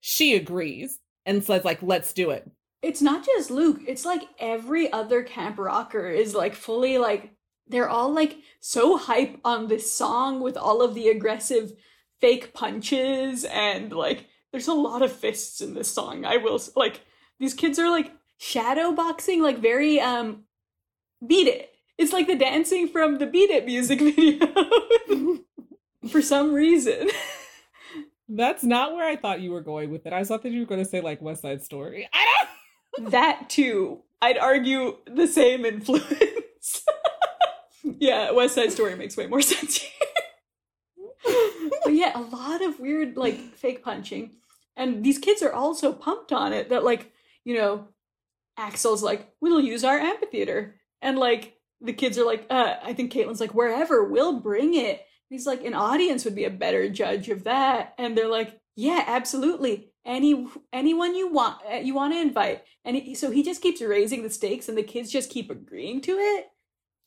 She agrees and says, like, let's do it. It's not just Luke, it's like every other Camp Rocker is like fully like, they're all like so hype on this song with all of the aggressive fake punches and like, there's a lot of fists in this song. I will, like, these kids are like shadow boxing, like very, um, Beat It. It's like the dancing from the Beat It music video for some reason. That's not where I thought you were going with it. I thought that you were going to say like West Side Story. I don't That too, I'd argue the same influence. Yeah, West Side Story makes way more sense here. But yeah, a lot of weird, like, fake punching. And these kids are all so pumped on it that, like, you know, Axel's like, we'll use our amphitheater. And, like, the kids are like, uh, I think Caitlin's like, wherever, we'll bring it. And he's like, an audience would be a better judge of that. And they're like, yeah, absolutely. Any anyone you want you want to invite, and he, so he just keeps raising the stakes, and the kids just keep agreeing to it.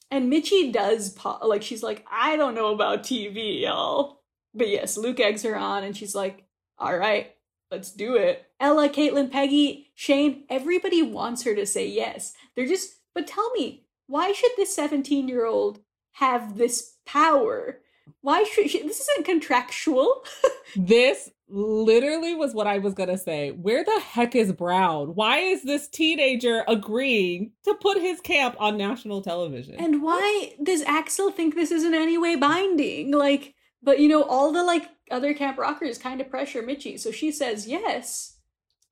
And Mitchie does po- like she's like, I don't know about T V, y'all, but yes, Luke eggs her on, and she's like, all right, let's do it. Ella, Caitlin, Peggy, Shane, everybody wants her to say yes. They're just, but tell me, why should this seventeen-year-old have this power? Why should she? This isn't contractual. This literally was what I was gonna say. Where the heck is Brown? Why is this teenager agreeing to put his camp on national television? And why does Axel think this is in any way binding? Like, but you know, all the like other Camp Rockers kind of pressure Mitchie, so she says yes.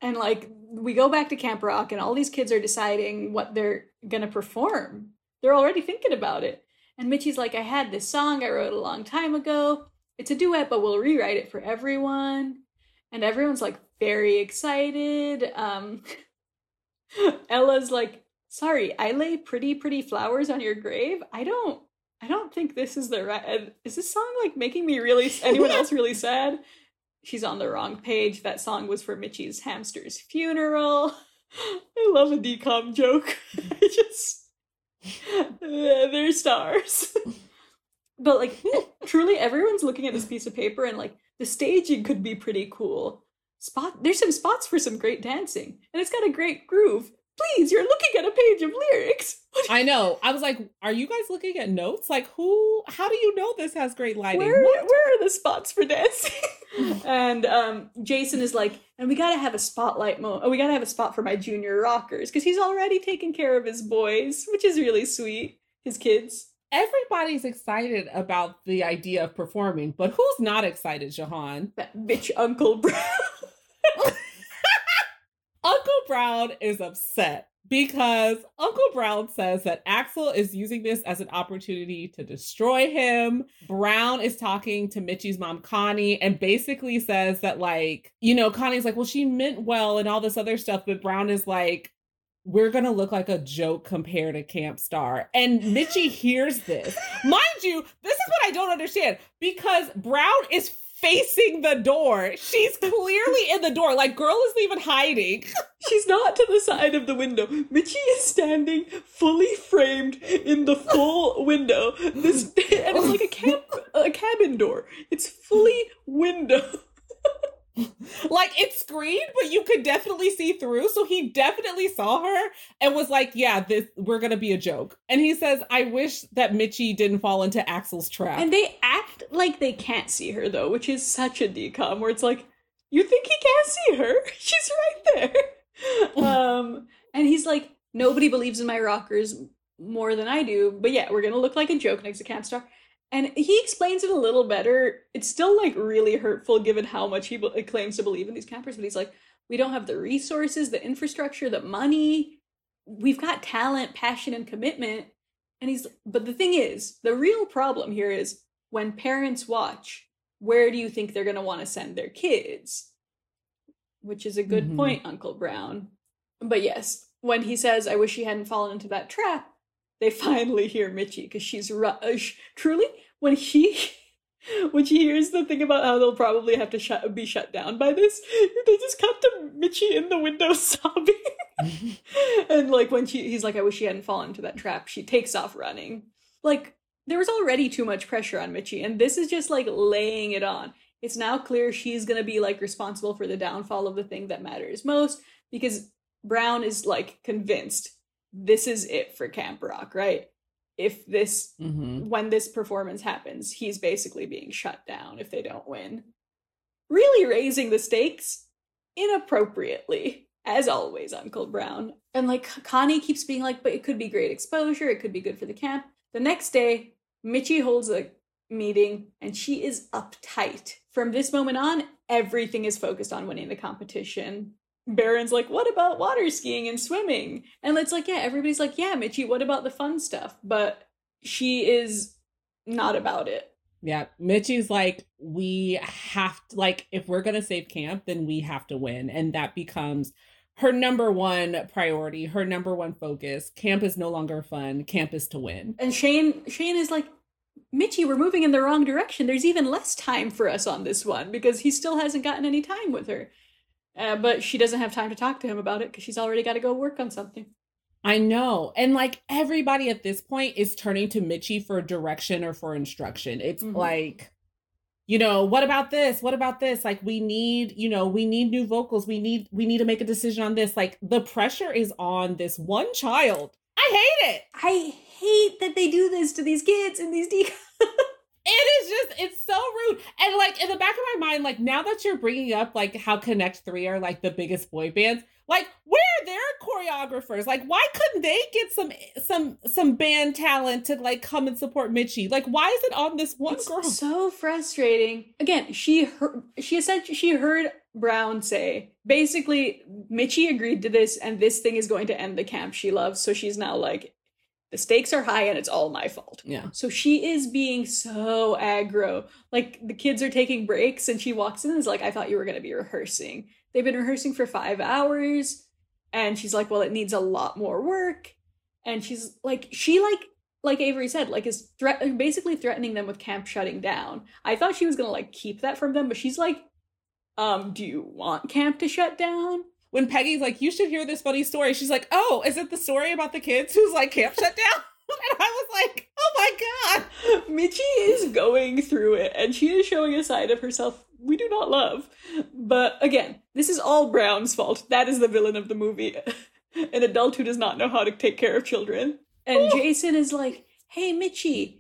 And like, we go back to Camp Rock, and all these kids are deciding what they're gonna perform. They're already thinking about it. And Mitchie's like, I had this song I wrote a long time ago. It's a duet, but we'll rewrite it for everyone. And everyone's like very excited. Um, Ella's like, sorry, I lay pretty, pretty flowers on your grave. I don't, I don't think this is the right, is this song like making me really, anyone else really sad? She's on the wrong page. That song was for Mitchie's hamster's funeral. I love a decom joke. I just... They're stars. But like, truly everyone's looking at this piece of paper and like, the staging could be pretty cool. Spot there's some spots for some great dancing, and it's got a great groove, please, you're looking at a page of lyrics. I know. I was like, are you guys looking at notes? Like, who, how do you know this has great lighting? Where, where are the spots for dancing? And um, Jason is like, and we got to have a spotlight moment. Oh, we got to have a spot for my junior rockers, because he's already taking care of his boys, which is really sweet. His kids. Everybody's excited about the idea of performing, but who's not excited, Jahan? That bitch Uncle Brown. Uncle Brown is upset because Uncle Brown says that Axel is using this as an opportunity to destroy him. Brown is talking to Mitchie's mom, Connie, and basically says that, like, you know, Connie's like, well, she meant well and all this other stuff, but Brown is like, we're going to look like a joke compared to Camp Star. And Mitchie hears this. Mind you, this is what I don't understand, because Brown is facing the door. She's clearly in the door. Like, girl isn't even hiding. She's not to the side of the window. Mitchie is standing fully framed in the full window. This, and it's like a, camp, a cabin door. It's fully window. Like, it's screened, but you could definitely see through. So he definitely saw her and was like, yeah, this, we're gonna be a joke. And he says, I wish that Mitchie didn't fall into Axel's trap. And they act like they can't see her, though, which is such a decom, where it's like, you think he can't see her? She's right there. Um and he's like, nobody believes in my rockers more than I do, but yeah, we're gonna look like a joke next to Camp Star. And he explains it a little better. It's still, like, really hurtful given how much he be- claims to believe in these campers. But he's like, we don't have the resources, the infrastructure, the money. We've got talent, passion, and commitment. And he's, but the thing is, the real problem here is when parents watch, where do you think they're going to want to send their kids? Which is a good mm-hmm. point, Uncle Brown. But yes, when he says, I wish he hadn't fallen into that trap, they finally hear Mitchie, because she's rush. Truly, when he, when she hears the thing about how they'll probably have to shut, be shut down by this, they just cut to Mitchie in the window sobbing. And like when she, he's like, I wish she hadn't fallen into that trap. She takes off running. Like, there was already too much pressure on Mitchie, and this is just like laying it on. It's now clear she's gonna be like responsible for the downfall of the thing that matters most, because Brown is like convinced this is it for Camp Rock, right? If this, mm-hmm. when this performance happens, he's basically being shut down if they don't win. Really raising the stakes inappropriately, as always, Uncle Brown. And like Connie keeps being like, but it could be great exposure, it could be good for the camp. The next day, Mitchie holds a meeting and she is uptight. From this moment on, everything is focused on winning the competition. Baron's like, what about water skiing and swimming? And it's like, yeah, everybody's like, yeah, Mitchie, what about the fun stuff? But she is not about it. Yeah, Mitchie's like, we have to, like, if we're going to save camp, then we have to win. And that becomes her number one priority, her number one focus. Camp is no longer fun. Camp is to win. And Shane, Shane is like, Mitchie, we're moving in the wrong direction. There's even less time for us on this one, because he still hasn't gotten any time with her. Uh, but she doesn't have time to talk to him about it because she's already got to go work on something. I know. And like everybody at this point is turning to Mitchie for direction or for instruction. It's mm-hmm. like, you know, what about this? What about this? Like, we need, you know, we need new vocals. We need, we need to make a decision on this. Like, the pressure is on this one child. I hate it. I hate that they do this to these kids and these deacons. It is just, it's so rude. And like in the back of my mind, like now that you're bringing up like how Connect three are like the biggest boy bands, like where are their choreographers? Like, why couldn't they get some some some band talent to like come and support Mitchie? Like, why is it on this one it's girl? So frustrating. Again, she heard, she essentially she heard Brown say, basically, Mitchie agreed to this and this thing is going to end the camp she loves. So she's now like, the stakes are high and it's all my fault. Yeah. So she is being so aggro. Like, the kids are taking breaks and she walks in and is like, I thought you were going to be rehearsing. They've been rehearsing for five hours. And she's like, well, it needs a lot more work. And she's like, she like, like Avery said, like is thre- basically threatening them with camp shutting down. I thought she was going to like keep that from them, but she's like, um, do you want camp to shut down? When Peggy's like, you should hear this funny story. She's like, oh, is it the story about the kids who's like camp shut down? And I was like, oh my God. Mitchie is going through it and she is showing a side of herself we do not love. But again, this is all Brown's fault. That is the villain of the movie. an adult who does not know how to take care of children. And Jason is like, hey, Mitchie,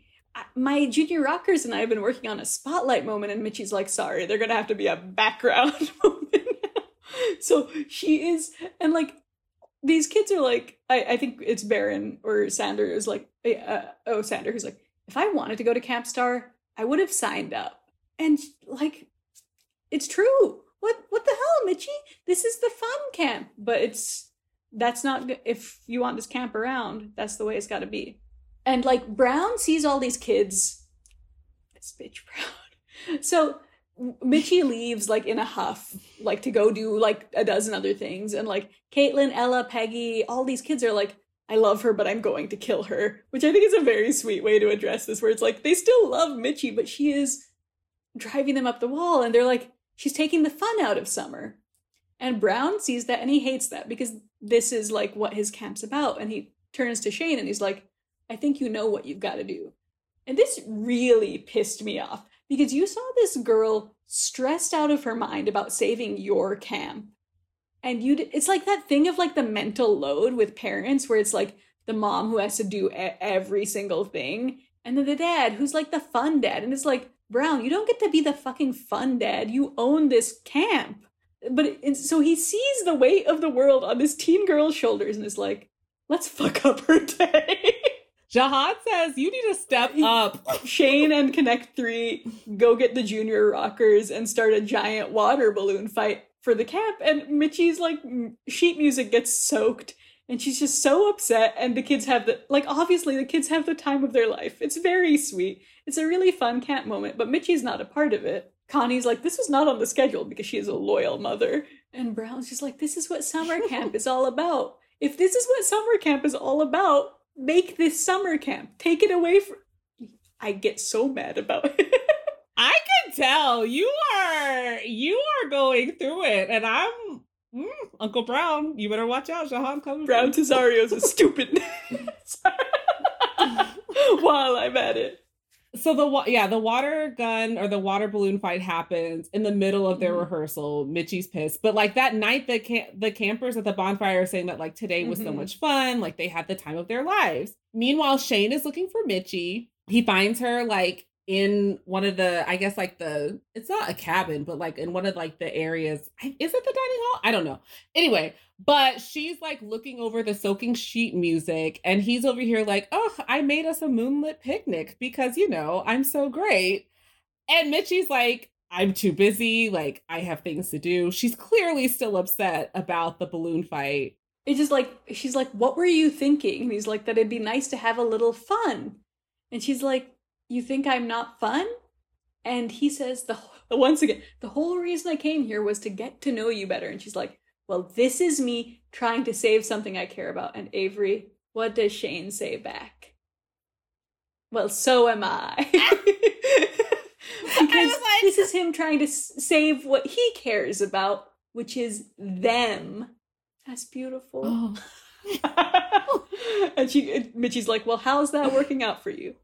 my junior rockers and I have been working on a spotlight moment. And Mitchie's like, sorry, they're going to have to be a background moment. So she is, and like, these kids are like, I, I think it's Baron or Sander is like, uh, oh, Sander, who's like, if I wanted to go to Camp Star, I would have signed up. And like, it's true. What what the hell, Mitchie? This is the fun camp. But it's, that's not, if you want this camp around, that's the way it's got to be. And like, Brown sees all these kids. This bitch Brown. So Mitchie leaves like in a huff, like to go do like a dozen other things. And like Caitlin, Ella, Peggy, all these kids are like, I love her, but I'm going to kill her, which I think is a very sweet way to address this, where it's like, they still love Mitchie, but she is driving them up the wall. And they're like, she's taking the fun out of summer. And Brown sees that and he hates that, because this is like what his camp's about. And he turns to Shane and he's like, I think you know what you've got to do. And this really pissed me off, because you saw this girl stressed out of her mind about saving your camp. And you d- it's like that thing of like the mental load with parents, where it's like the mom who has to do e- every single thing. And then the dad who's like the fun dad. And it's like, Brown, you don't get to be the fucking fun dad. You own this camp. But it's, so he sees the weight of the world on this teen girl's shoulders and is like, let's fuck up her day. Jahad says, you need to step up. Shane and Connect three go get the junior rockers and start a giant water balloon fight for the camp. And Mitchie's like, sheet music gets soaked. And she's just so upset. And the kids have the, like, obviously the kids have the time of their life. It's very sweet. It's a really fun camp moment, but Mitchie's not a part of it. Connie's like, this was not on the schedule, because she is a loyal mother. And Brown's just like, this is what summer camp is all about. If this is what summer camp is all about, make this summer camp. Take it away from... I get so mad about it. I can tell. You are, you are going through it. And I'm... Mm, Uncle Brown, you better watch out. Jahan coming. Brown Tesario's a stupid name. While I'm at it. So the wa- yeah, the water gun or the water balloon fight happens in the middle of their mm-hmm. rehearsal. Mitchie's pissed, but like that night, the cam- the campers at the bonfire are saying that like today was mm-hmm. so much fun, like they had the time of their lives. Meanwhile, Shane is looking for Mitchie. He finds her like in one of the, I guess like the, it's not a cabin, but like in one of like the areas. Is it the dining hall? I don't know. Anyway, but she's like looking over the soaking sheet music, and he's over here like, oh, I made us a moonlit picnic because, you know, I'm so great. And Mitchie's like, I'm too busy. Like, I have things to do. She's clearly still upset about the balloon fight. It's just like, she's like, what were you thinking? And he's like, that it'd be nice to have a little fun. And she's like, you think I'm not fun? And he says, the once again, the whole reason I came here was to get to know you better. And she's like, well, this is me trying to save something I care about. And Avery, what does Shane say back? Well, so am I. Because I like, this is him trying to save what he cares about, which is them. That's beautiful. Oh. And she, and Mitchie's like, well, how's that working out for you?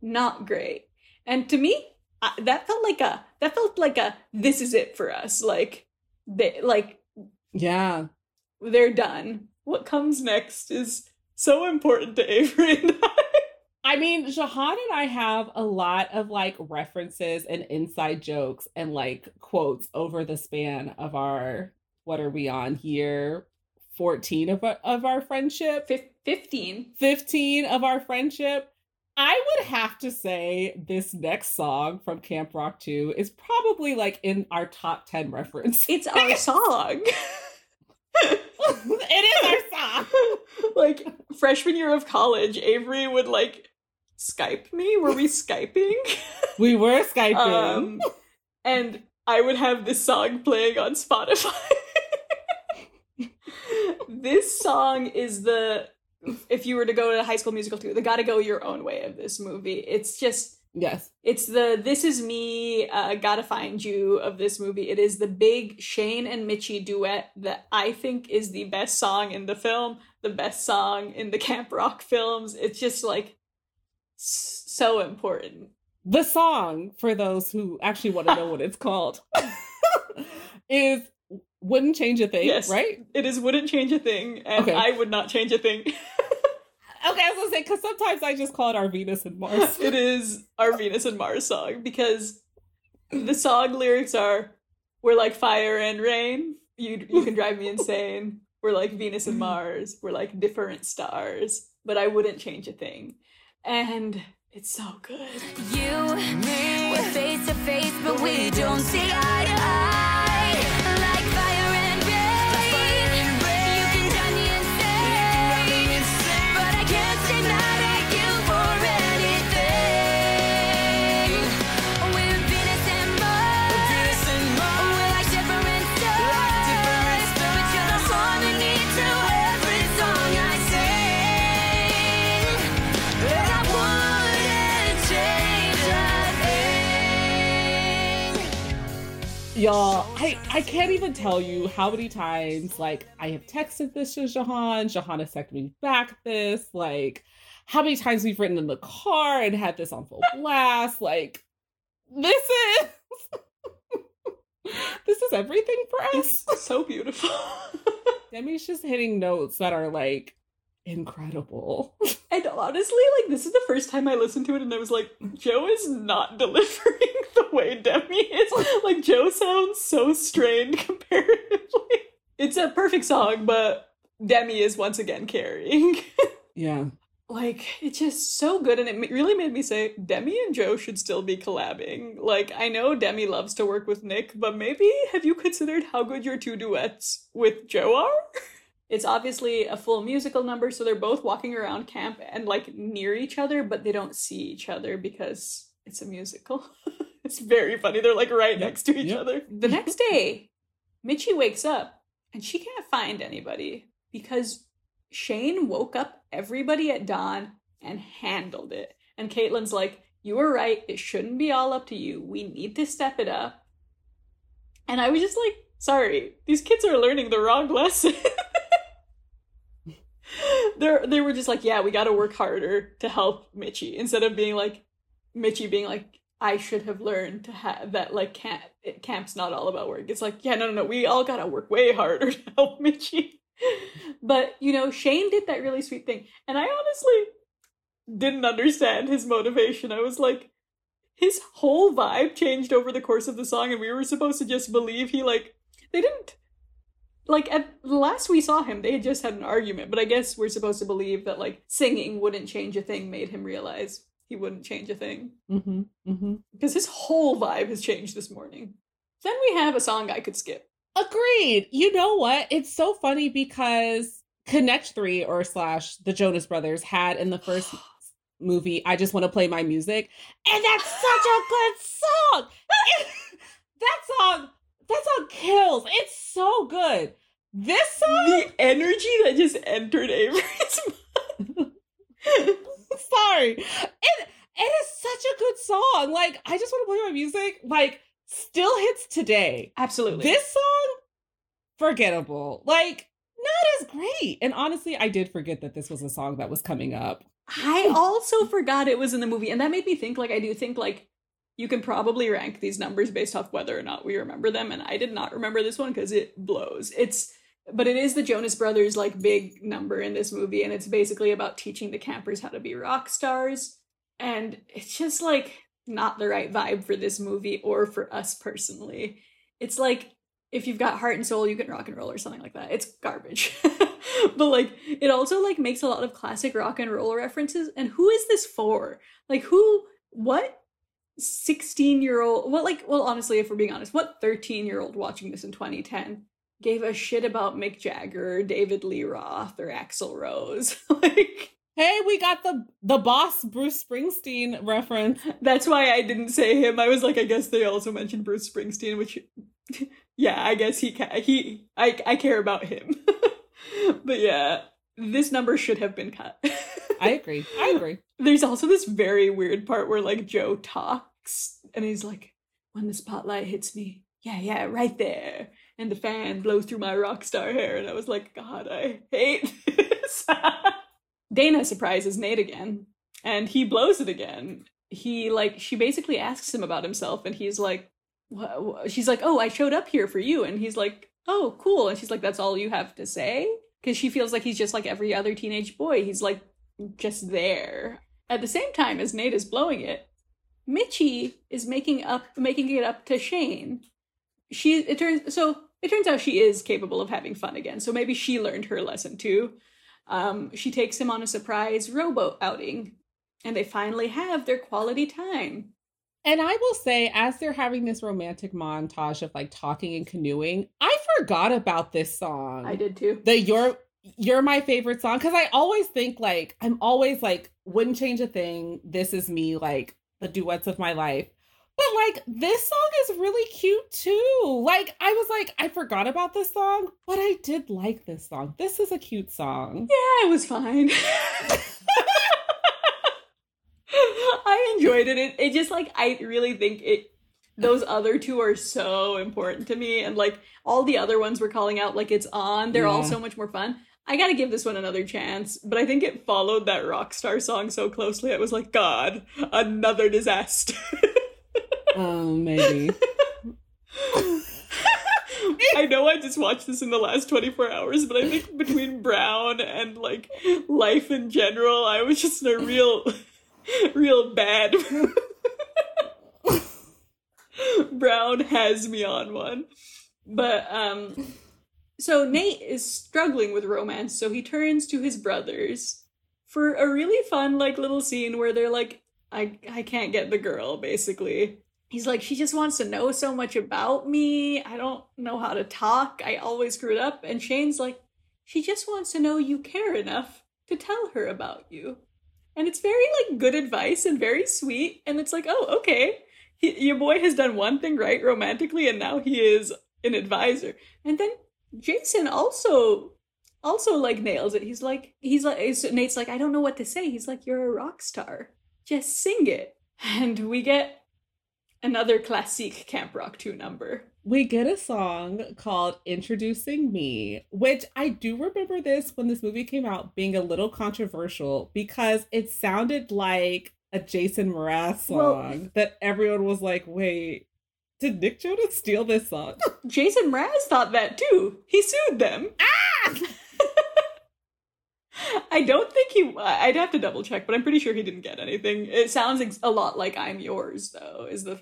Not great. And to me, I, that felt like a that felt like a this is it for us. Like they like yeah, they're done. What comes next is so important to Avery and I. I mean, Jahan and I have a lot of like references and inside jokes and like quotes over the span of our, what are we on here? fourteen of our, of our friendship. fifteen. fifteen of our friendship. I would have to say this next song from Camp Rock two is probably like in our top ten reference. It's our song. It is our song. Like freshman year of college, Avery would like Skype me. Were we Skyping? We were Skyping. Um, and I would have this song playing on Spotify. This song is the... If you were to go to High School Musical two, they gotta go your own way of this movie. It's just... Yes. It's the This Is Me, uh, Gotta Find You of this movie. It is the big Shane and Mitchie duet that I think is the best song in the film, the best song in the Camp Rock films. It's just, like, so important. The song, for those who actually want to know what it's called, is Wouldn't Change a Thing, yes, right? It is Wouldn't Change a Thing, and okay. I would not change a thing. Okay, I was going to say, because sometimes I just call it Our Venus and Mars. It is Our Venus and Mars song, because the song lyrics are, we're like fire and rain, you you can drive me insane, we're like Venus and Mars, we're like different stars, but I wouldn't change a thing. And it's so good. You, me, we're face to face, but we don't see eye to eye. Y'all, I, I can't even tell you how many times, like, I have texted this to Jahan. Jahan has texted me back this. Like, how many times we've written in the car and had this on full blast. Like, this is... this is everything for us. It's so beautiful. Demi's just hitting notes that are, like, incredible. And honestly, like, this is the first time I listened to it and I was like, Joe is not delivering the way Demi is. Like, Joe sounds so strained comparatively. It's a perfect song, but Demi is once again carrying. Yeah. Like, it's just so good, and it really made me say, Demi and Joe should still be collabing. Like, I know Demi loves to work with Nick, but maybe have you considered how good your two duets with Joe are? It's obviously a full musical number, so they're both walking around camp and, like, near each other, but they don't see each other because it's a musical. It's very funny. They're, like, right yep. next to each yep. other. The next day, Mitchie wakes up, and she can't find anybody because Shane woke up everybody at dawn and handled it. And Caitlin's like, you were right. It shouldn't be all up to you. We need to step it up. And I was just like, sorry, these kids are learning the wrong lesson. They're, they were just like, yeah, we got to work harder to help Mitchie, instead of being like, Mitchie being like, I should have learned to have that, like, camp, camp's not all about work. It's like, yeah, no, no, no, we all got to work way harder to help Mitchie. But, you know, Shane did that really sweet thing. And I honestly didn't understand his motivation. I was like, his whole vibe changed over the course of the song, and we were supposed to just believe he, like, they didn't. Like, at last we saw him, they had just had an argument, but I guess we're supposed to believe that, like, singing Wouldn't Change a Thing made him realize he wouldn't change a thing. Mm-hmm, mm-hmm. Because his whole vibe has changed this morning. Then we have a song I could skip. Agreed! You know what? It's so funny because Connect three, or slash the Jonas Brothers, had in the first movie, I Just Want to Play My Music, and that's such a good song! That song... That song kills. It's so good. This song? The energy that just entered Avery's mind. Sorry. It, it is such a good song. Like, I Just Want to Play My Music, like, still hits today. Absolutely. This song, forgettable. Like, not as great. And honestly, I did forget that this was a song that was coming up. I also forgot it was in the movie. And that made me think, like, I do think, like, you can probably rank these numbers based off whether or not we remember them. And I did not remember this one because it blows. It's, but it is the Jonas Brothers, like, big number in this movie. And it's basically about teaching the campers how to be rock stars. And it's just, like, not the right vibe for this movie or for us personally. It's like, if you've got heart and soul, you can rock and roll or something like that. It's garbage. But, like, it also, like, makes a lot of classic rock and roll references. And who is this for? Like, who, what? sixteen year old, what, like, well, honestly, if we're being honest, what thirteen year old watching this in twenty ten gave a shit about Mick Jagger, David Lee Roth, or Axl Rose? Like, hey, we got the the boss Bruce Springsteen reference. That's why I didn't say him. I was like, I guess they also mentioned Bruce Springsteen, which, yeah, I guess he ca- he I I care about him. But yeah, this number should have been cut. I agree. I agree. There's also this very weird part where, like, Joe talks and he's like, when the spotlight hits me, yeah, yeah, right there. And the fan blows through my rock star hair. And I was like, God, I hate this. Dana surprises Nate again and he blows it again. He, like, she basically asks him about himself and he's like, what? She's like, oh, I showed up here for you. And he's like, oh, cool. And she's like, that's all you have to say? Because she feels like he's just like every other teenage boy. He's like just there. At the same time as Nate is blowing it, Mitchie is making up, making it up to Shane. She, it turns, so it turns out she is capable of having fun again. So maybe she learned her lesson too. Um, she takes him on a surprise rowboat outing and they finally have their quality time. And I will say, as they're having this romantic montage of like talking and canoeing, I forgot about this song. I did too. The You're You're My Favorite Song. Cause I always think like, I'm always like, Wouldn't Change a Thing. This Is Me, like the duets of my life. But like, this song is really cute too. Like, I was like, I forgot about this song, but I did like this song. This is a cute song. Yeah, it was fine. I enjoyed it. it. It just like, I really think it, those other two are so important to me. And like all the other ones we're calling out, like It's On, they're yeah. all so much more fun. I got to give this one another chance, but I think it followed that Rockstar song so closely. I was like, God, another disaster. Oh, maybe. I know I just watched this in the last twenty-four hours, but I think between Brown and like life in general, I was just in a real... real bad. Brown has me on one. But um so Nate is struggling with romance, so he turns to his brothers for a really fun like little scene where they're like, I I can't get the girl, basically. He's like, she just wants to know so much about me. I don't know how to talk. I always screwed up. And Shane's like, she just wants to know you care enough to tell her about you. And it's very, like, good advice and very sweet. And it's like, oh, okay. He, your boy has done one thing right romantically, and now he is an advisor. And then Jason also, also like, nails it. He's like, he's like, so Nate's like, I don't know what to say. He's like, you're a rock star. Just sing it. And we get another classic Camp Rock two number. We get a song called Introducing Me, which I do remember this when this movie came out being a little controversial because it sounded like a Jason Mraz song well, that everyone was like, wait, did Nick Jonas steal this song? Jason Mraz thought that too. He sued them. Ah! I don't think he, I'd have to double check, but I'm pretty sure he didn't get anything. It sounds ex- a lot like I'm Yours though, is the,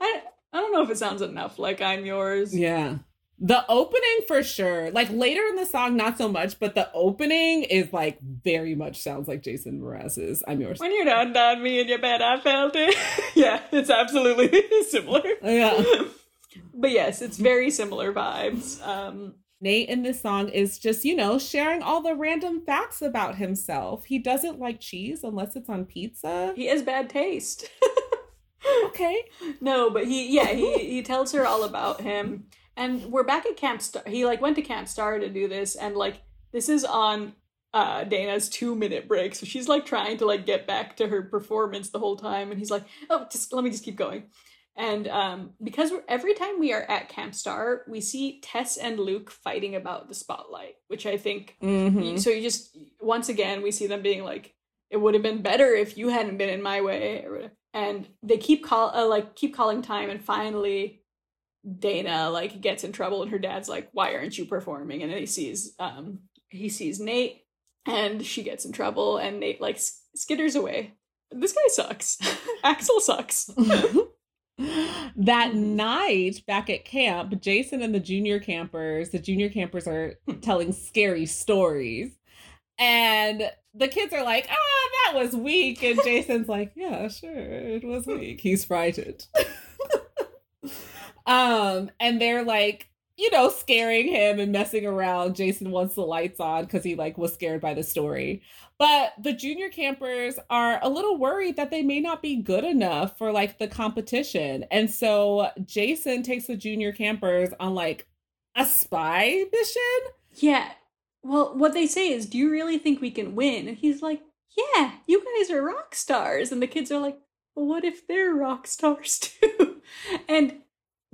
I I don't know if it sounds enough like I'm Yours. Yeah. The opening for sure. Like later in the song, not so much, but the opening is like very much sounds like Jason Mraz's I'm Yours. When you don't on me in your bed, I felt it. Yeah, it's absolutely similar. Yeah. But yes, it's very similar vibes. Um, Nate in this song is just, you know, sharing all the random facts about himself. He doesn't like cheese unless it's on pizza. He has bad taste. Okay. No, but he, yeah, he, he tells her all about him. And we're back at Camp Star. He, like, went to Camp Star to do this. And, like, this is on uh, Dana's two-minute break. So she's, like, trying to, like, get back to her performance the whole time. And he's like, oh, just let me just keep going. And um, because we're, every time we are at Camp Star, we see Tess and Luke fighting about the spotlight, which I think, mm-hmm. so you just, once again, we see them being like, it would have been better if you hadn't been in my way or whatever. And they keep call uh, like keep calling time, and finally Dana like gets in trouble, and her dad's like, "Why aren't you performing?" And then he sees um he sees Nate, and she gets in trouble, and Nate like skitters away. This guy sucks. Axel sucks. That night back at camp, Jason and the junior campers, the junior campers are telling scary stories, and the kids are like, ah, oh, that was weak. And Jason's like, yeah, sure, it was weak. He's frightened. um, And they're like, you know, scaring him and messing around. Jason wants the lights on because he like was scared by the story. But the junior campers are a little worried that they may not be good enough for like the competition. And so Jason takes the junior campers on like a spy mission. Yeah. Well, what they say is, do you really think we can win? And he's like, yeah, you guys are rock stars. And the kids are like, well, what if they're rock stars too? And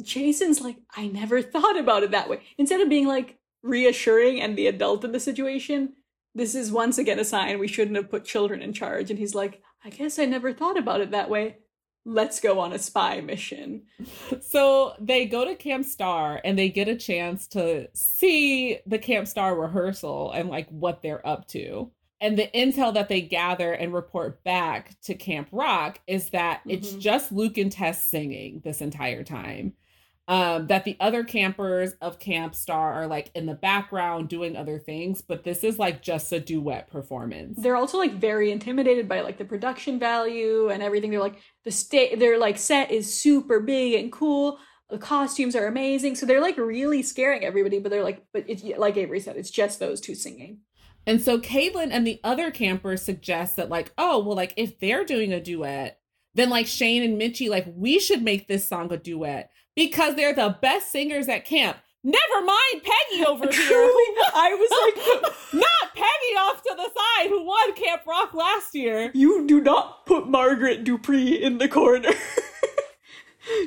Jason's like, I never thought about it that way. Instead of being like reassuring and the adult in the situation, this is once again a sign we shouldn't have put children in charge. And he's like, I guess I never thought about it that way. let's go on a spy mission. So they go to Camp Star and they get a chance to see the Camp Star rehearsal and like what they're up to. And the intel that they gather and report back to Camp Rock is that mm-hmm. it's just Luke and Tess singing this entire time. Um, that the other campers of Camp Star are like in the background doing other things, but this is like just a duet performance. They're also like very intimidated by like the production value and everything. They're like the state, their like set is super big and cool. The costumes are amazing, so they're like really scaring everybody. But they're like, but it's like Avery said, it's just those two singing. And so Caitlin and the other campers suggest that like, oh well, like if they're doing a duet, then like Shane and Mitchie, like we should make this song a duet. Because they're the best singers at camp. Never mind Peggy over here. Truly, I was like, not Peggy off to the side who won Camp Rock last year. You do not put Margaret Dupree in the corner.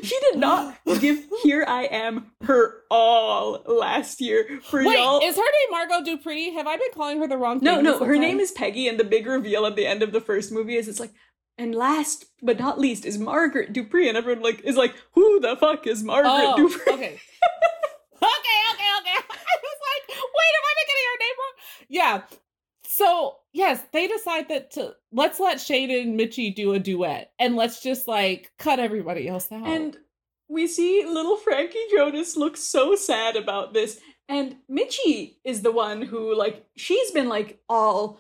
She did not give Here I Am her all last year for Wait, y'all. Wait, is her name Margot Dupree? Have I been calling her the wrong thing? No, no, her time? name is Peggy, and the big reveal at the end of the first movie is it's like, and last but not least is Margaret Dupree, and everyone like is like, who the fuck is Margaret oh, Dupree? Okay. okay, okay, okay. I was like, wait, am I making your name wrong? Yeah. So yes, they decide that to let's let Shane and Mitchie do a duet, and let's just like cut everybody else out. And we see little Frankie Jonas look so sad about this, and Mitchie is the one who like she's been like all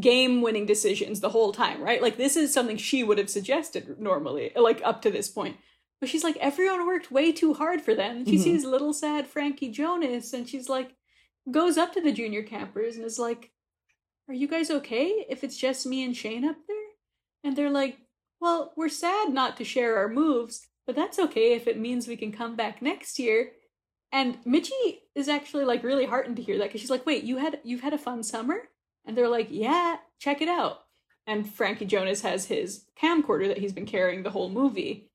game-winning decisions the whole time, right? Like this is something she would have suggested normally, like up to this point. But she's like, everyone worked way too hard for them. And she mm-hmm. sees little sad Frankie Jonas, and she's like, goes up to the junior campers and is like, "Are you guys okay? If it's just me and Shane up there?" And they're like, "Well, we're sad not to share our moves, but that's okay if it means we can come back next year." And Mitchie is actually like really heartened to hear that because she's like, "Wait, you had you've had a fun summer?" And they're like, "Yeah, check it out." And Frankie Jonas has his camcorder that he's been carrying the whole movie.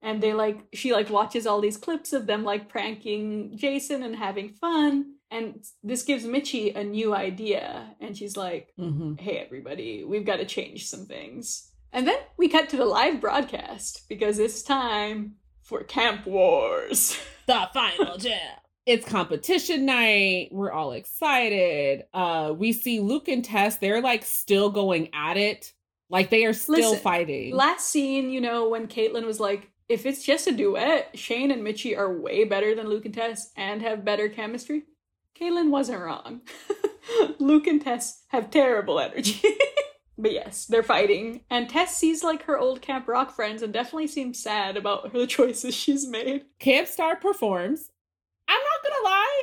And they like, she like watches all these clips of them like pranking Jason and having fun. And this gives Mitchie a new idea. And she's like, mm-hmm. "Hey, everybody, we've got to change some things." And then we cut to the live broadcast because it's time for Camp Wars. The final jam. It's competition night. We're all excited. Uh, we see Luke and Tess. They're like still going at it. Like they are still Listen, fighting. Last scene, you know, when Caitlin was like, if it's just a duet, Shane and Mitchie are way better than Luke and Tess and have better chemistry. Caitlin wasn't wrong. Luke and Tess have terrible energy. But yes, they're fighting. And Tess sees like her old Camp Rock friends and definitely seems sad about the choices she's made. Camp Star performs. I'm not gonna lie,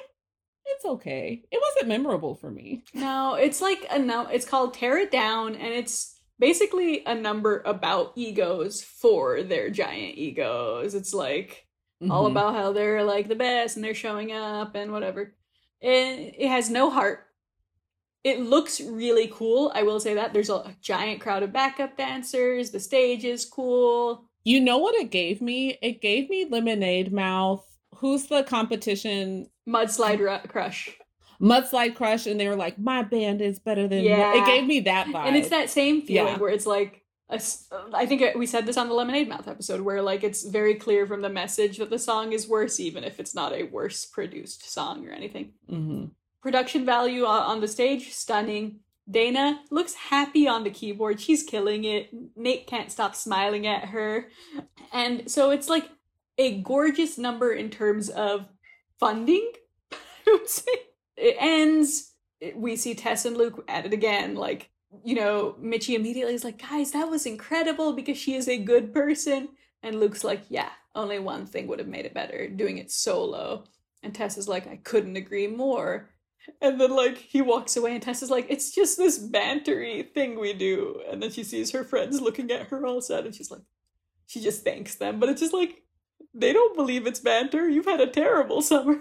it's okay. It wasn't memorable for me. No, it's like a no. It's called Tear It Down, and it's basically a number about egos for their giant egos. It's like mm-hmm. all about how they're like the best and they're showing up and whatever. It, it has no heart. It looks really cool. I will say that. There's a, a giant crowd of backup dancers. The stage is cool. You know what it gave me? It gave me Lemonade Mouth. Who's the competition? Mudslide Ru- Crush. Mudslide Crush. And they were like, "My band is better than..." Yeah. It gave me that vibe. And it's that same feeling yeah. where it's like, a, I think we said this on the Lemonade Mouth episode, where like it's very clear from the message that the song is worse, even if it's not a worse produced song or anything. Mm-hmm. Production value on the stage, stunning. Dana looks happy on the keyboard. She's killing it. Nate can't stop smiling at her. And so it's like a gorgeous number in terms of funding, I would say. It ends, we see Tess and Luke at it again. Like, you know, Mitchie immediately is like, "Guys, that was incredible," because she is a good person. And Luke's like, "Yeah, only one thing would have made it better, doing it solo." And Tess is like, "I couldn't agree more." And then like he walks away and Tess is like, "It's just this bantery thing we do." And then she sees her friends looking at her all sad and she's like, she just thanks them. But it's just like, they don't believe it's banter. You've had a terrible summer.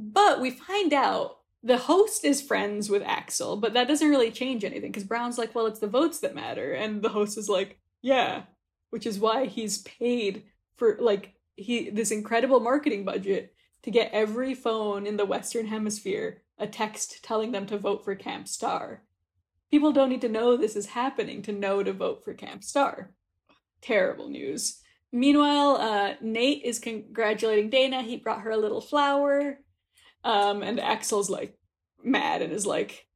But we find out the host is friends with Axel, but that doesn't really change anything because Brown's like, "Well, it's the votes that matter." And the host is like, "Yeah," which is why he's paid for like he this incredible marketing budget to get every phone in the Western Hemisphere a text telling them to vote for Camp Star. People don't need to know this is happening to know to vote for Camp Star. terrible news. Meanwhile, uh, Nate is congratulating Dana. He brought her a little flower. Um, and Axel's like mad and is like,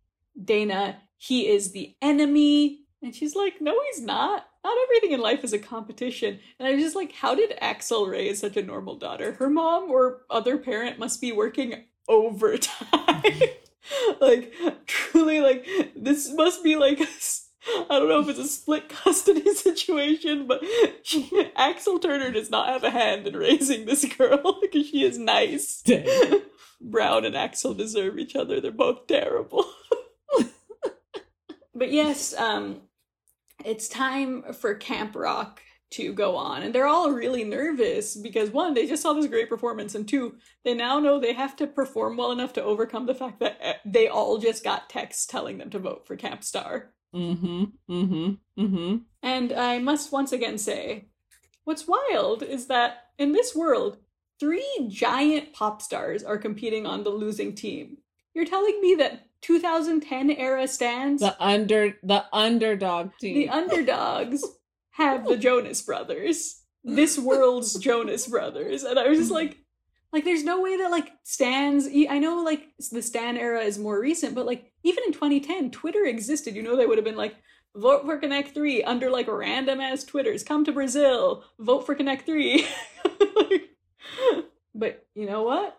Dana, he is the enemy. And she's like, no, he's not. Not everything in life is a competition. And I was just like, how did Axel raise such a normal daughter? Her mom or other parent must be working overtime. Like, truly, like, this must be like, I don't know if it's a split custody situation, but she, Axel Turner does not have a hand in raising this girl because she is nice. Brown and Axel deserve each other. They're both terrible. But yes, um... it's time for Camp Rock to go on. And they're all really nervous because, one, they just saw this great performance. And two, they now know they have to perform well enough to overcome the fact that they all just got texts telling them to vote for Camp Star. Mm-hmm. Mm-hmm. Mm-hmm. And I must once again say, what's wild is that in this world, three giant pop stars are competing on the losing team. You're telling me that two thousand ten era stands? The under the underdog team. The underdogs have the Jonas Brothers. This world's Jonas Brothers. And I was just like, like, there's no way that, like, Stans, I know, like, the Stan era is more recent, but, like, even in twenty ten, Twitter existed. You know, they would have been like, vote for Connect three under, like, random-ass Twitters. Come to Brazil. Vote for Connect three. Like, but you know what?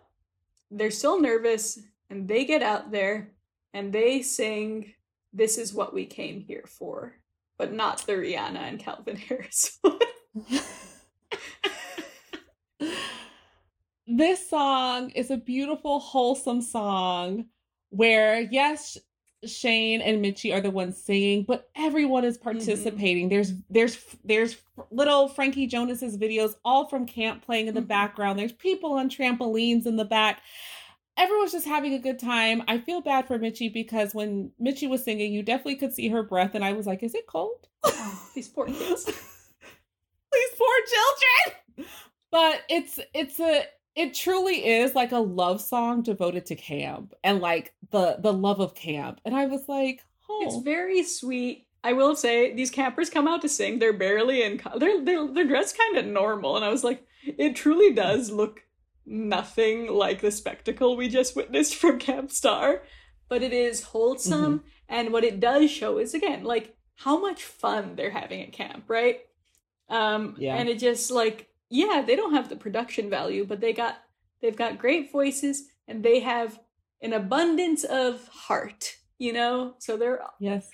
They're still nervous, and they get out there. And they sing, This Is What We Came Here For, but not the Rihanna and Calvin Harris one. This song is a beautiful, wholesome song where, yes, Shane and Mitchie are the ones singing, but everyone is participating. Mm-hmm. There's there's there's little Frankie Jonas's videos all from camp playing in the mm-hmm. background. There's people on trampolines in the back. Everyone's just having a good time. I feel bad for Mitchie because when Mitchie was singing, you definitely could see her breath. And I was like, is it cold? Oh, these poor kids. These poor children. But it's, it's a, it truly is like a love song devoted to camp and like the, the love of camp. And I was like, oh. It's very sweet. I will say these campers come out to sing. They're barely in, co- they're, they're, they're dressed kind of normal. And I was like, it truly does look nothing like the spectacle we just witnessed from Camp Star, but it is wholesome. Mm-hmm. And what it does show is, again, like how much fun they're having at camp, right? Um, yeah. And it just like, yeah, they don't have the production value, but they got, they've got great voices and they have an abundance of heart, you know? So they're, yes.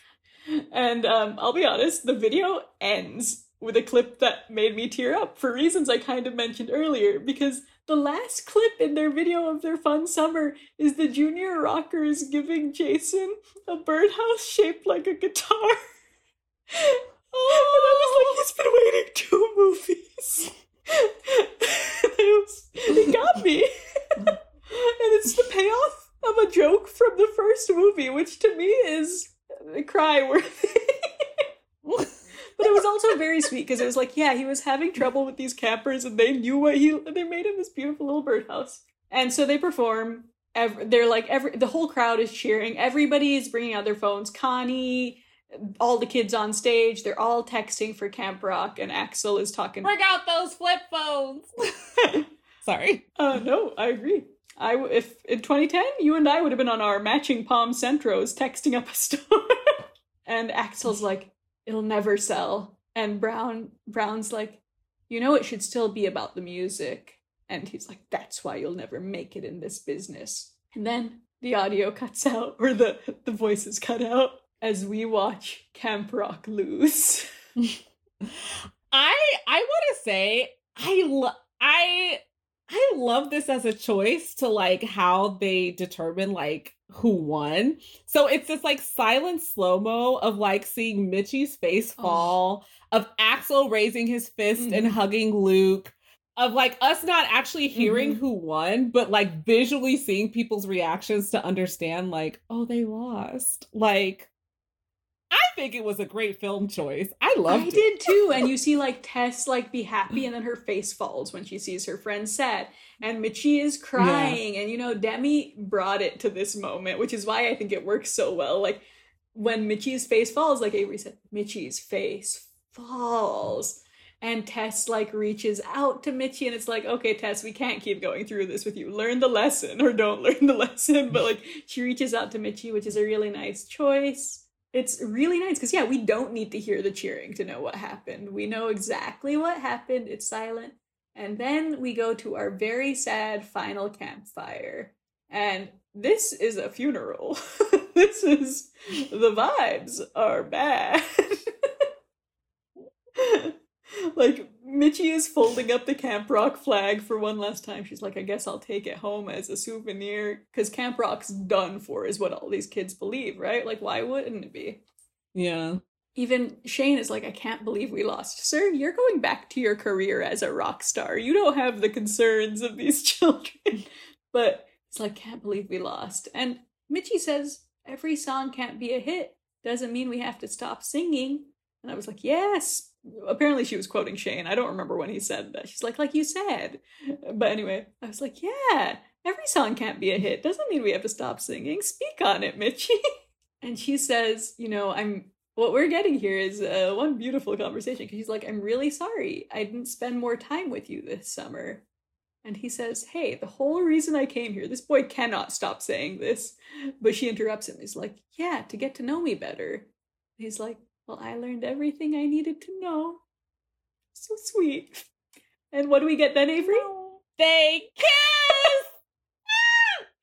And um, I'll be honest, the video ends with a clip that made me tear up for reasons I kind of mentioned earlier, because the last clip in their video of their fun summer is the junior rockers giving Jason a birdhouse shaped like a guitar. Oh, and I was like, he's been waiting two movies. it, was, it got me. And it's the payoff of a joke from the first movie, which to me is cry-worthy. But it was also very sweet because it was like, yeah, he was having trouble with these campers and they knew what he, they made him this beautiful little birdhouse. And so they perform, every, they're like, every the whole crowd is cheering. Everybody is bringing out their phones. Connie, all the kids on stage, they're all texting for Camp Rock and Axel is talking. Bring out those flip phones. Sorry. Uh, no, I agree. I, if in twenty ten, you and I would have been on our matching Palm Centros texting up a storm. And Axel's like, it'll never sell. And Brown Brown's like, you know, it should still be about the music. And he's like, that's why you'll never make it in this business. And then the audio cuts out, or the, the voices cut out as we watch Camp Rock lose. I I want to say I lo- I I love this as a choice to like how they determine like who won. So it's this like silent slow-mo of like seeing Mitchie's face fall, oh. of Axel raising his fist mm-hmm. and hugging Luke, of like us not actually hearing mm-hmm. who won, but like visually seeing people's reactions to understand like, oh, they lost. Like, I think it was a great film choice. I loved I it. I did too. And you see like Tess like be happy and then her face falls when she sees her friend sad. And Mitchie is crying. Yeah. And you know, Demi brought it to this moment, which is why I think it works so well. Like when Mitchie's face falls, like Avery said, Mitchie's face falls. And Tess like reaches out to Mitchie and it's like, okay, Tess, we can't keep going through this with you. Learn the lesson or don't learn the lesson. But like she reaches out to Mitchie, which is a really nice choice. It's really nice because, yeah, we don't need to hear the cheering to know what happened. We know exactly what happened. It's silent. And then we go to our very sad final campfire. And this is a funeral. This is, the vibes are bad. Like, Mitchie is folding up the Camp Rock flag for one last time. She's like, I guess I'll take it home as a souvenir. Because Camp Rock's done for is what all these kids believe, right? Like, why wouldn't it be? Yeah. Even Shane is like, I can't believe we lost. Sir, you're going back to your career as a rock star. You don't have the concerns of these children. But it's like, can't believe we lost. And Mitchie says, every song can't be a hit. Doesn't mean we have to stop singing. And I was like, yes. Apparently she was quoting Shane. I don't remember when he said that. She's like, like you said. But anyway, I was like, yeah, every song can't be a hit. Doesn't mean we have to stop singing. Speak on it, Mitchie. And she says, you know, I'm, what we're getting here is uh, one beautiful conversation. Because she's like, I'm really sorry I didn't spend more time with you this summer. And he says, hey, the whole reason I came here, this boy cannot stop saying this. But she interrupts him. He's like, yeah, to get to know me better. And he's like, well, I learned everything I needed to know. So sweet. And what do we get then, Avery? They kiss!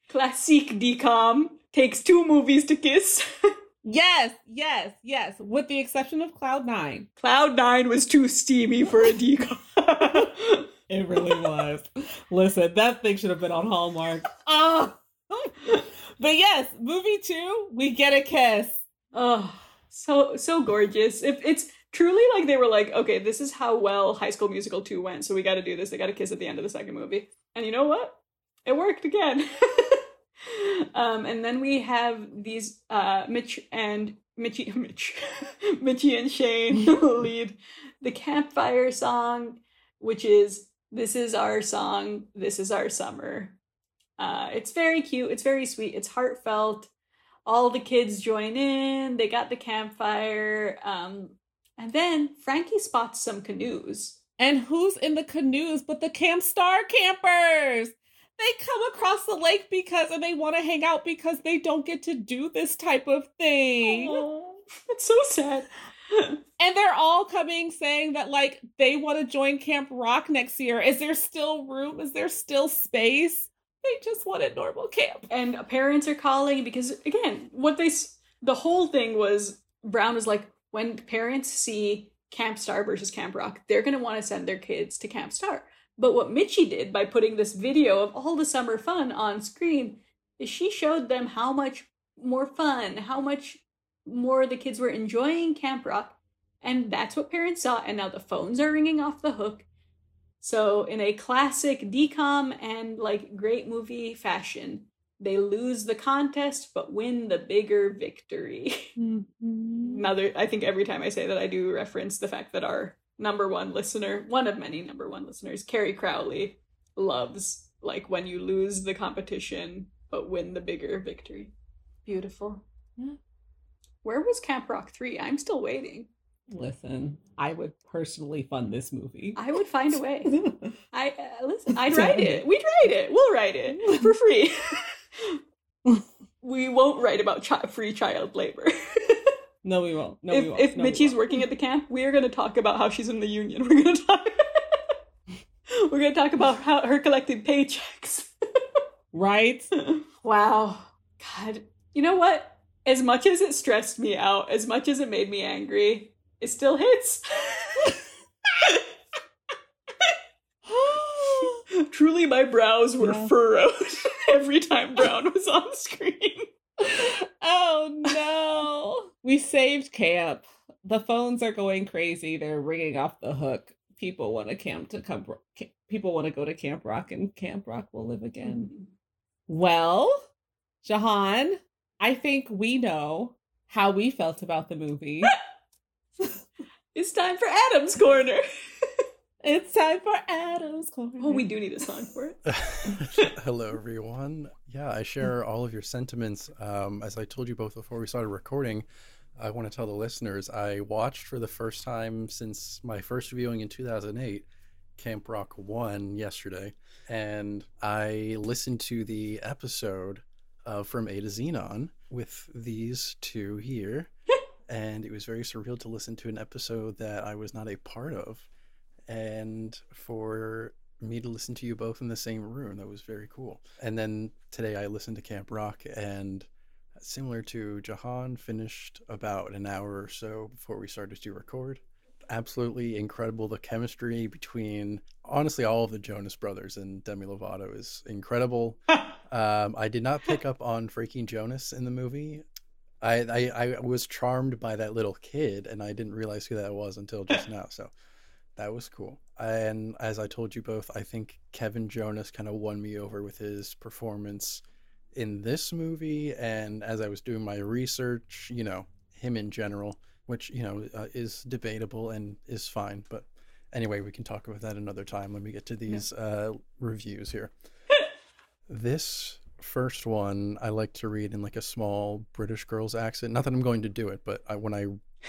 Classique D COM. Takes two movies to kiss. Yes, yes, yes. With the exception of Cloud nine. Cloud nine was too steamy for a D COM. It really was. Listen, that thing should have been on Hallmark. Oh. But yes, movie two, we get a kiss. Oh, so so gorgeous. If it's truly like they were like, okay, this is how well High School Musical two went, so we got to do this. They got a kiss at the end of the second movie. And you know what? It worked again. um, and then we have these uh, Mitch and Mitchie, Mitch, Mitchie and Shane lead the campfire song, which is, this is our song, this is our summer. Uh, it's very cute, it's very sweet, it's heartfelt. All the kids join in, they got the campfire. Um, and then Frankie spots some canoes. And who's in the canoes but the Camp Star campers? They come across the lake because, and they want to hang out because they don't get to do this type of thing. Aww, that's so sad. And they're all coming saying that, like, they want to join Camp Rock next year. Is there still room? Is there still space? They just want a normal camp. And parents are calling because, again, what they, the whole thing was, Brown was like, when parents see Camp Star versus Camp Rock, they're going to want to send their kids to Camp Star. But what Mitchie did by putting this video of all the summer fun on screen is she showed them how much more fun, how much more the kids were enjoying Camp Rock, and that's what parents saw, and now the phones are ringing off the hook. So in a classic D COM and like great movie fashion, they lose the contest but win the bigger victory. Mm-hmm. Now there, I think every time I say that I do reference the fact that our number one listener, one of many number one listeners, Carrie Crowley, loves like when you lose the competition but win the bigger victory. Beautiful. Yeah. Where was Camp Rock three? I'm still waiting. Listen, I would personally fund this movie. I would find a way. I uh, listen, I'd write it. We'd write it. We'll write it for free. We won't write about chi- free child labor. No, we won't. No, if, we won't. If no, Mitchie's won't. Working at the camp, we are going to talk about how she's in the union. We're going to talk. We're going to talk about how her collecting paychecks. Right? Wow. God. You know what? As much as it stressed me out, as much as it made me angry, it still hits. Truly, my brows were yeah. furrowed every time Brown was on screen. Oh, no. We saved camp. The phones are going crazy. They're ringing off the hook. People want to camp to come. People want to go to Camp Rock, and Camp Rock will live again. Mm-hmm. Well, Jahan, I think we know how we felt about the movie. It's time for Adam's Corner. It's time for Adam's Corner. Oh, we do need a song for it. Hello, everyone. Yeah, I share all of your sentiments. Um, as I told you both before we started recording, I want to tell the listeners I watched for the first time since my first viewing in two thousand eight, Camp Rock one yesterday, and I listened to the episode of From A to Xenon with these two here, and it was very surreal to listen to an episode that I was not a part of, and for me to listen to you both in the same room, that was very cool. And then today I listened to Camp Rock, and similar to Jahan, finished about an hour or so before we started to record. Absolutely incredible. The chemistry between, honestly, all of the Jonas Brothers and Demi Lovato is incredible. um, I did not pick up on Frankie Jonas in the movie. I, I, I was charmed by that little kid, and I didn't realize who that was until just now. So that was cool. And as I told you both, I think Kevin Jonas kind of won me over with his performance in this movie. And as I was doing my research, you know, him in general, which, you know, uh, is debatable and is fine. But anyway, we can talk about that another time when we get to these yeah. uh, reviews here. This first one I like to read in like a small British girl's accent. Not that I'm going to do it, but I, when I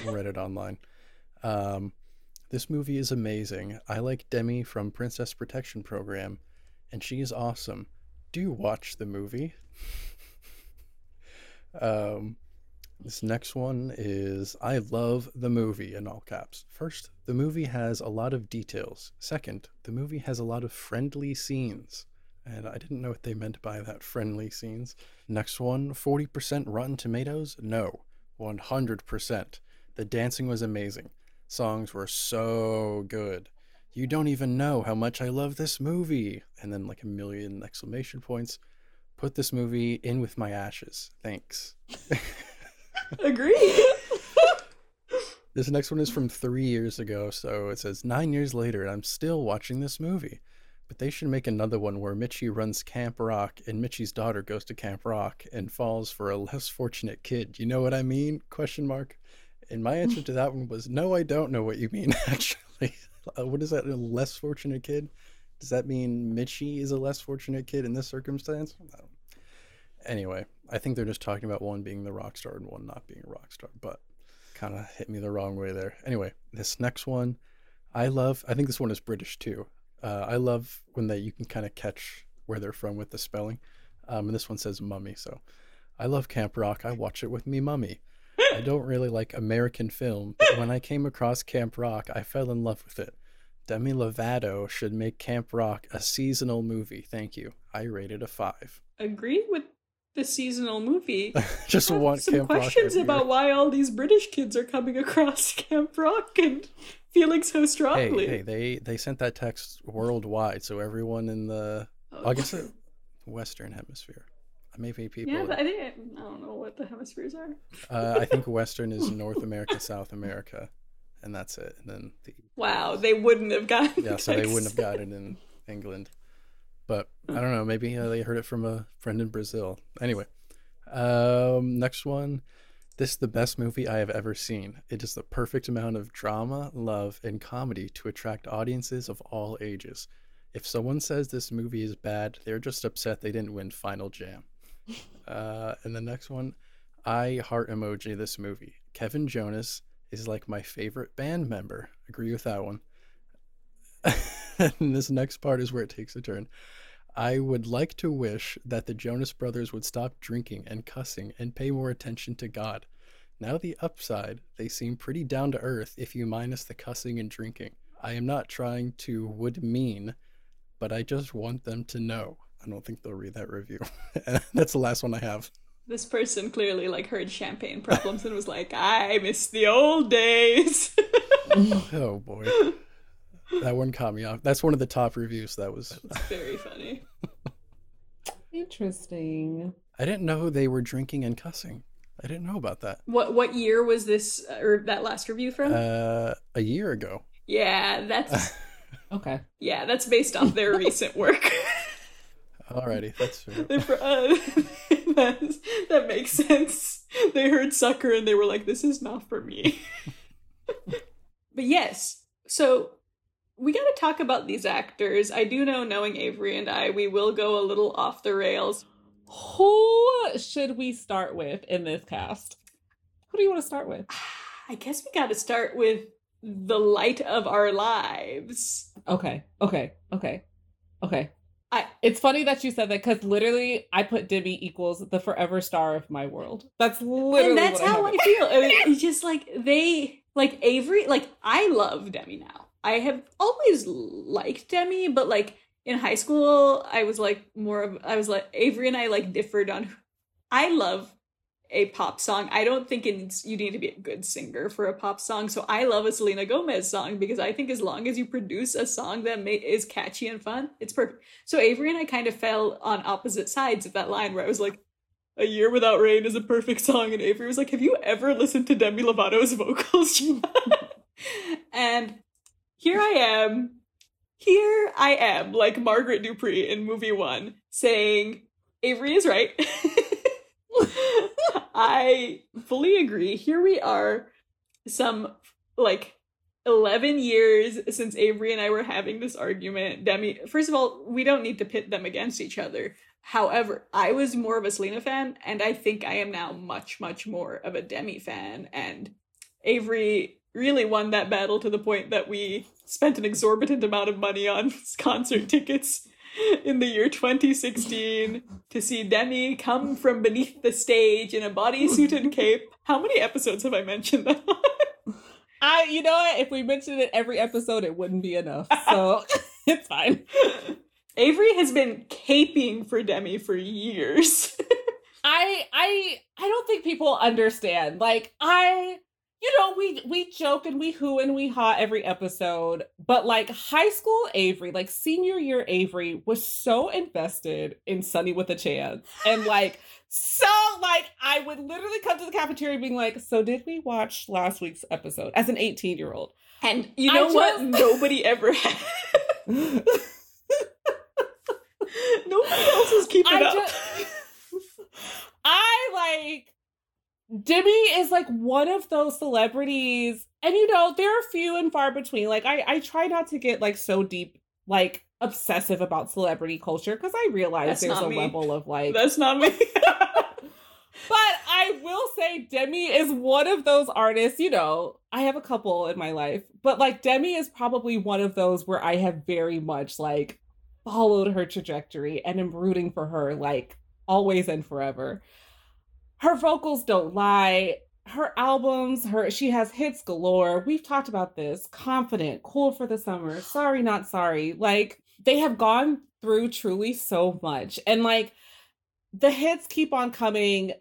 read it online. Um, this movie is amazing. I like Demi from Princess Protection Program, and she is awesome. Do watch the movie. um... This next one is, I love the movie, in all caps. First, the movie has a lot of details. Second, the movie has a lot of friendly scenes. And I didn't know what they meant by that, friendly scenes. Next one, forty percent Rotten Tomatoes? No, one hundred percent. The dancing was amazing. Songs were so good. You don't even know how much I love this movie. And then like a million exclamation points. Put this movie in with my ashes. Thanks. Agree. This next one is from three years ago, so it says, nine years later, and I'm still watching this movie. But they should make another one where Mitchie runs Camp Rock, and Mitchie's daughter goes to Camp Rock and falls for a less fortunate kid. You know what I mean? Question mark. And my answer to that one was, no, I don't know what you mean, actually. What is that, a less fortunate kid? Does that mean Mitchie is a less fortunate kid in this circumstance? I don't. Anyway, I think they're just talking about one being the rock star and one not being a rock star, but kind of hit me the wrong way there. Anyway, this next one, I love, I think this one is British too. Uh, I love when they, you can kind of catch where they're from with the spelling. Um, and this one says mummy. So I love Camp Rock. I watch it with me mummy. I don't really like American film, but when I came across Camp Rock, I fell in love with it. Demi Lovato should make Camp Rock a seasonal movie. Thank you. I rated a five. Agree with the seasonal movie. Just I want some Camp questions Rock about why all these British kids are coming across Camp Rock and feeling so strongly. Hey, hey they they sent that text worldwide, so everyone in the oh, I guess the Western Hemisphere. Maybe people. Yeah, but I think I don't know what the hemispheres are. uh, I think Western is North America, South America, and that's it. And then the, wow, they wouldn't have gotten. Yeah, the so they wouldn't have gotten it in England. But I don't know, maybe uh, they heard it from a friend in Brazil. Anyway, um, next one. This is the best movie I have ever seen. It is the perfect amount of drama, love, and comedy to attract audiences of all ages. If someone says this movie is bad, they're just upset they didn't win Final Jam. Uh, and the next one, I heart emoji this movie. Kevin Jonas is like my favorite band member. Agree with that one. And this next part is where it takes a turn. I would like to wish that the Jonas Brothers would stop drinking and cussing and pay more attention to God. Now the upside, they seem pretty down to earth if you minus the cussing and drinking. I am not trying to would mean, but I just want them to know. I don't think they'll read that review. That's the last one I have. This person clearly like heard champagne problems and was like, I miss the old days. Oh boy. That one caught me off. That's one of the top reviews. That was That's very funny. Interesting. I didn't know they were drinking and cussing. I didn't know about that. What what year was this uh, or that last review from? Uh, a year ago. Yeah, that's okay. Yeah, that's based off their recent work. Alrighty, that's fair. uh, that's, that makes sense. They heard Sucker and they were like, "This is not for me." But yes, so. We got to talk about these actors. I do know, knowing Avery and I, we will go a little off the rails. Who should we start with in this cast? What do you want to start with? I guess we got to start with the light of our lives. Okay. Okay. Okay. Okay. I, it's funny that you said that, because literally I put Demi equals the forever star of my world. That's literally and that's what how I, I feel. I mean, it's just like they, like Avery, like I love Demi now. I have always liked Demi, but like in high school, I was like more of, I was like, Avery and I like differed on, I love a pop song. I don't think it's, you need to be a good singer for a pop song. So I love a Selena Gomez song, because I think as long as you produce a song that may, is catchy and fun, it's perfect. So Avery and I kind of fell on opposite sides of that line, where I was like, A Year Without Rain is a perfect song. And Avery was like, have you ever listened to Demi Lovato's vocals? And here I am. Here I am, like Margaret Dupree in movie one, saying, Avery is right. I fully agree. Here we are, some like eleven years since Avery and I were having this argument. Demi, first of all, we don't need to pit them against each other. However, I was more of a Selena fan, and I think I am now much, much more of a Demi fan. And Avery really won that battle, to the point that we spent an exorbitant amount of money on concert tickets in the year twenty sixteen to see Demi come from beneath the stage in a bodysuit and cape. How many episodes have I mentioned that on? I, you know what? If we mentioned it every episode, it wouldn't be enough. So it's fine. Avery has been caping for Demi for years. I, I, I don't think people understand. Like, I... You know, we we joke and we hoo and we ha every episode, but like high school Avery, like senior year Avery, was so invested in Sunny with a Chance. And like, so like, I would literally come to the cafeteria being like, so did we watch last week's episode? As an eighteen-year-old. And you know just... what? Nobody ever had. Nobody else was keeping I up. Just... I like... Demi is like one of those celebrities, and you know, there are few and far between. Like, I, I try not to get like so deep, like obsessive about celebrity culture, because I realize that's there's a me. level of like that's not me. But I will say Demi is one of those artists, you know, I have a couple in my life, but like Demi is probably one of those where I have very much like followed her trajectory and am rooting for her like always and forever. Her vocals don't lie. Her albums, her she has hits galore. We've talked about this. Confident, Cool for the Summer, Sorry Not Sorry. Like, they have gone through truly so much. And like, the hits keep on coming.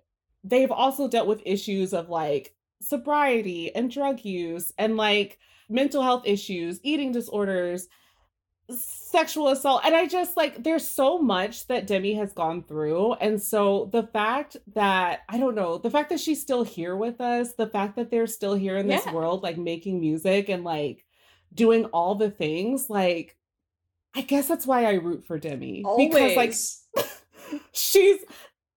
They've also dealt with issues of like sobriety and drug use and like mental health issues, eating disorders, sexual assault. And I just like, there's so much that Demi has gone through. And so the fact that, I don't know, the fact that she's still here with us, the fact that they're still here in this yeah. world, like making music and like doing all the things, like, I guess that's why I root for Demi. Always. Because like, she's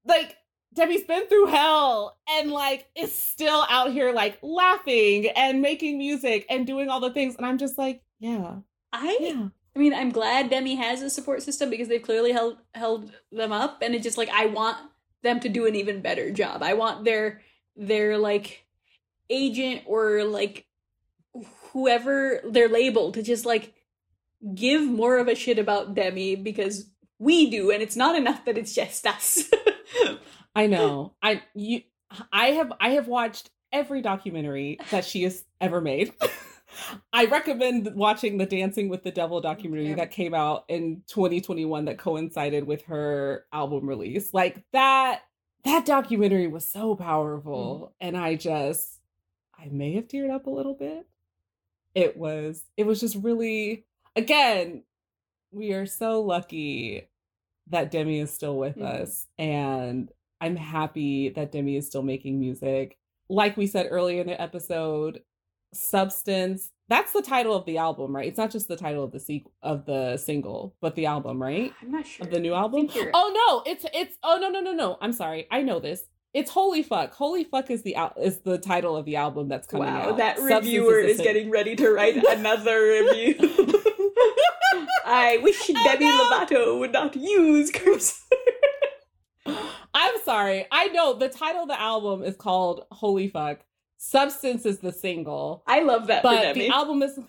like, Demi's been through hell and like is still out here like laughing and making music and doing all the things. And I'm just like, yeah. I yeah. I mean, I'm glad Demi has a support system, because they've clearly held held them up, and it's just like, I want them to do an even better job. I want their their like agent or like whoever, their label, to just like give more of a shit about Demi, because we do, and it's not enough that it's just us. I know. I you I have I have watched every documentary that she has ever made. I recommend watching the Dancing with the Devil documentary that came out in twenty twenty-one that coincided with her album release. Like that, that documentary was so powerful. Mm-hmm. And I just, I may have teared up a little bit. It was, it was just really, again, we are so lucky that Demi is still with mm-hmm. us. And I'm happy that Demi is still making music. Like we said earlier in the episode, Substance, that's the title of the album, right? It's not just the title of the sequel of the single, but the album, right? I'm not sure of the new album. Oh no, it's it's oh no no no no. I'm sorry, I know this. It's Holy Fuck. Holy Fuck is the al- is the title of the album that's coming wow, out. Wow, that Substance reviewer is, is getting ready to write another review. I wish I Demi Lovato would not use cursor. I'm sorry. I know the title of the album is called Holy Fuck. Substance is the single. I love that for Demi. But the album is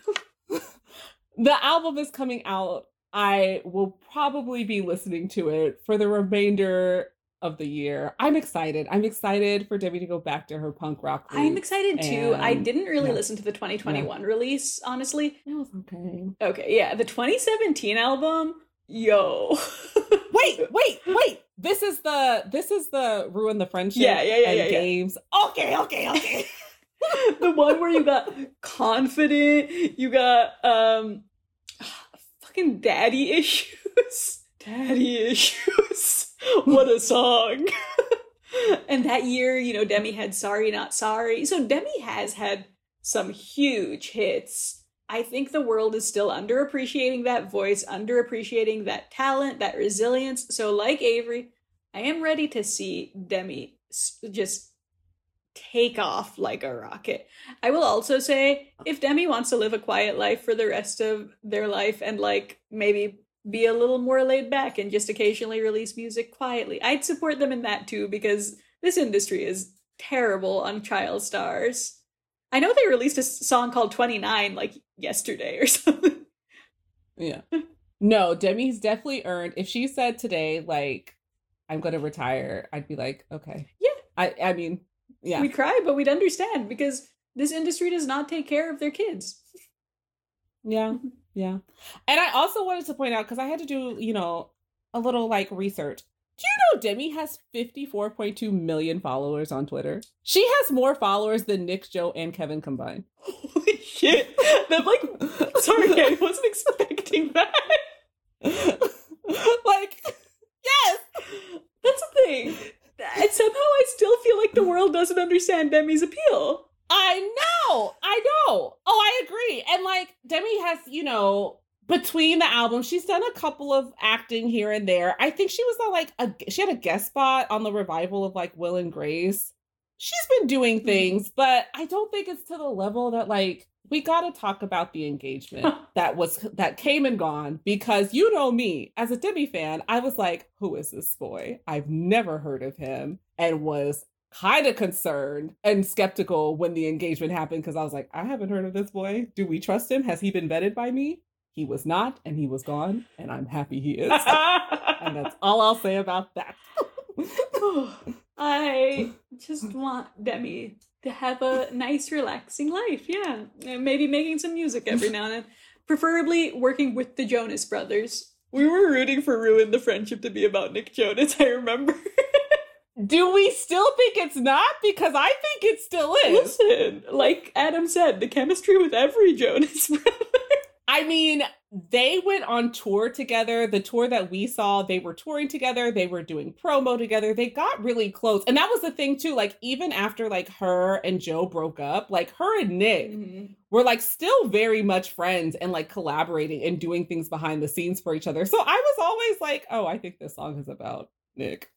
the album is coming out. I will probably be listening to it for the remainder of the year. I'm excited. I'm excited for Demi to go back to her punk rock roots. I'm excited too. And I didn't really yeah. listen to the twenty twenty-one yeah. release, honestly. It was okay. Okay, yeah. The twenty seventeen album, yo. Wait, wait, wait. This is the this is the Ruin the Friendship yeah, yeah, yeah, and yeah, yeah. Games. Okay, okay, okay. The one where you got Confident, you got um fucking Daddy Issues. Daddy Issues. What a song. And that year, you know, Demi had Sorry Not Sorry. So Demi has had some huge hits. I think the world is still underappreciating that voice, underappreciating that talent, that resilience. So like Avery, I am ready to see Demi just take off like a rocket. I will also say, if Demi wants to live a quiet life for the rest of their life and like maybe be a little more laid back and just occasionally release music quietly, I'd support them in that too, because this industry is terrible on child stars. I know they released a song called twenty-nine like yesterday or something. Yeah. No, Demi's definitely earned. If she said today, like, I'm going to retire, I'd be like, okay. Yeah. I, I mean, yeah. We'd cry, but we'd understand because this industry does not take care of their kids. Yeah. Yeah. And I also wanted to point out, because I had to do, you know, a little like research. Do you know Demi has fifty-four point two million followers on Twitter? She has more followers than Nick, Joe, and Kevin combined. Holy shit. I'm like, sorry, I wasn't expecting that. Like, yes. That's the thing. And somehow I still feel like the world doesn't understand Demi's appeal. I know. I know. Oh, I agree. And like, Demi has, you know... between the albums, she's done a couple of acting here and there. I think she was on like a she had a guest spot on the revival of like Will and Grace. She's been doing things, but I don't think it's to the level that like we gotta talk about the engagement that was that came and gone, because you know me as a Demi fan, I was like, who is this boy? I've never heard of him, and was kind of concerned and skeptical when the engagement happened, because I was like, I haven't heard of this boy. Do we trust him? Has he been vetted by me? He was not, and he was gone, and I'm happy he is. And that's all I'll say about that. I just want Demi to have a nice, relaxing life, yeah. And maybe making some music every now and then. Preferably working with the Jonas Brothers. We were rooting for Ruin the Friendship to be about Nick Jonas, I remember. Do we still think it's not? Because I think it still is. Listen, like Adam said, the chemistry with every Jonas Brother. I mean, they went on tour together. The tour that we saw, they were touring together. They were doing promo together. They got really close. And that was the thing, too. Like, even after, like, her and Joe broke up, like, her and Nick mm-hmm. were, like, still very much friends and, like, collaborating and doing things behind the scenes for each other. So I was always like, oh, I think this song is about Nick.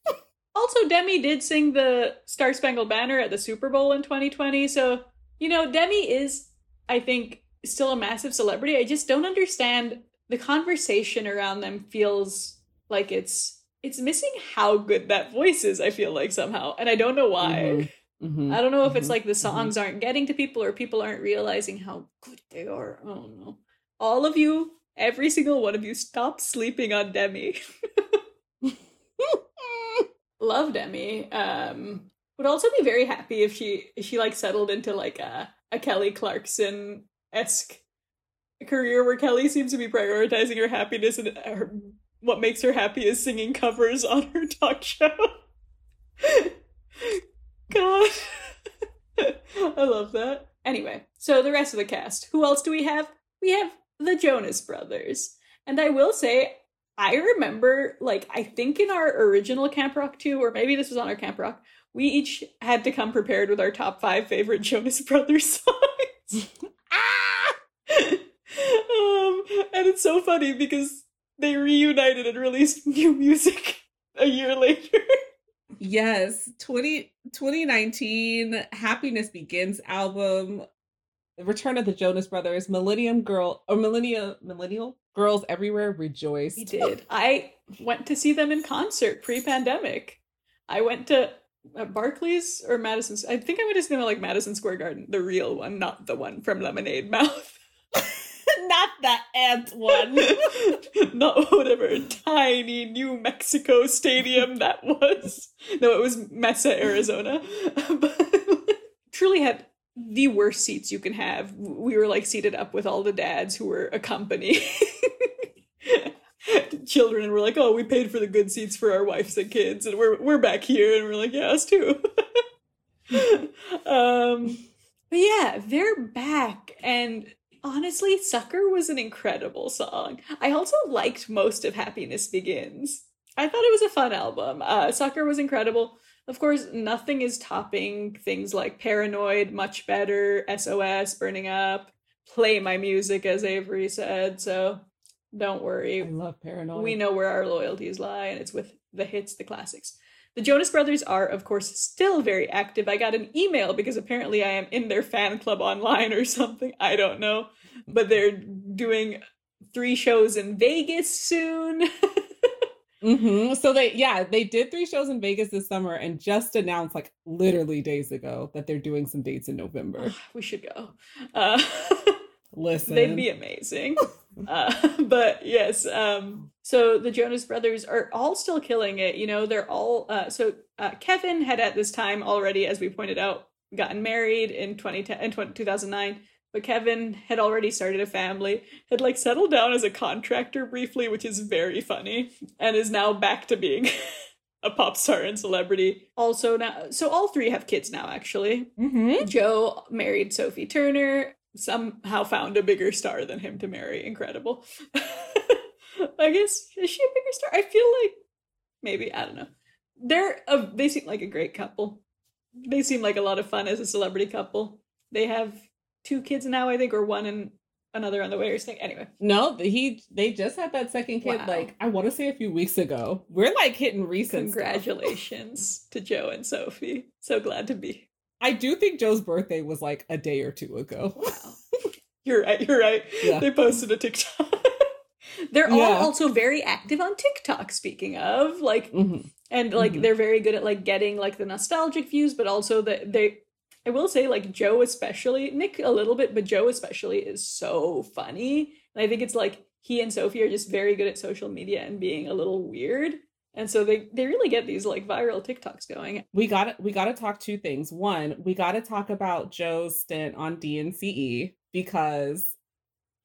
Also, Demi did sing the Star Spangled Banner at the Super Bowl in twenty twenty. So, you know, Demi is, I think... still a massive celebrity. I just don't understand. The conversation around them feels like it's it's missing how good that voice is, I feel like, somehow. And I don't know why. Mm-hmm. Mm-hmm. I don't know if mm-hmm. it's like the songs mm-hmm. aren't getting to people, or people aren't realizing how good they are. I don't know. All of you, every single one of you, stop sleeping on Demi. Love Demi. Um, would also be very happy if she if she like settled into like a, a Kelly Clarkson esque career, where Kelly seems to be prioritizing her happiness, and her, what makes her happy is singing covers on her talk show. God. I love that. Anyway, so the rest of the cast. Who else do we have? We have the Jonas Brothers. And I will say, I remember, like, I think in our original Camp Rock two, or maybe this was on our Camp Rock, we each had to come prepared with our top five favorite Jonas Brothers songs. Um, and it's so funny because they reunited and released new music a year later. Yes, twenty, twenty nineteen Happiness Begins album, Return of the Jonas Brothers, Millennium Girl or Millennial Millennial Girls Everywhere Rejoice. We did. I went to see them in concert pre-pandemic. I went to at Barclays or Madison. I think I would just know like Madison Square Garden, the real one, not the one from Lemonade Mouth. Not the ant one. Not whatever tiny New Mexico stadium that was. No, it was Mesa, Arizona. But truly had the worst seats you can have. We were like seated up with all the dads who were accompanying children, and we're like, oh, we paid for the good seats for our wives and kids, and we're we're back here, and we're like, yeah, us too. um, but yeah, they're back, and honestly, Sucker was an incredible song. I also liked most of Happiness Begins. I thought it was a fun album. Uh, Sucker was incredible. Of course, nothing is topping things like Paranoid, Much Better, S O S, Burning Up, Play My Music, as Avery said, so don't worry. I love Paranoid. We know where our loyalties lie, and it's with the hits, the classics. The Jonas Brothers are, of course, still very active. I got an email because apparently I am in their fan club online or something. I don't know. But they're doing three shows in Vegas soon. Mm-hmm. So they, yeah, they did three shows in Vegas this summer and just announced like literally days ago that they're doing some dates in November. Oh, we should go. Uh, Listen. They'd be amazing. Uh, but yes, um, so the Jonas Brothers are all still killing it. You know, they're all, uh, so uh, Kevin had at this time already, as we pointed out, gotten married in twenty ten, in twenty oh nine, but Kevin had already started a family, had like settled down as a contractor briefly, which is very funny, and is now back to being a pop star and celebrity. Also now, so all three have kids now, actually. Mm-hmm. Joe married Sophie Turner, somehow found a bigger star than him to marry. Incredible. I guess, is she a bigger star? I feel like maybe, I don't know. They're a, they seem like a great couple. They seem like a lot of fun as a celebrity couple. They have two kids now, I think, or one and another on the way or something. Anyway. No, he they just had that second kid, wow. like, I want to say a few weeks ago. We're like hitting recent Congratulations to Joe and Sophie. So glad to be I do think Joe's birthday was like a day or two ago. Wow. You're right. You're right. Yeah. They posted a TikTok. They're yeah. all also very active on TikTok, speaking of like, mm-hmm. and like, mm-hmm. they're very good at like getting like the nostalgic views, but also that they, I will say like Joe, especially Nick a little bit, but Joe especially is so funny. And I think it's like he and Sophie are just very good at social media and being a little weird. And so they, they really get these like viral TikToks going. We got we got to talk two things. One, we got to talk about Joe's stint on D N C E because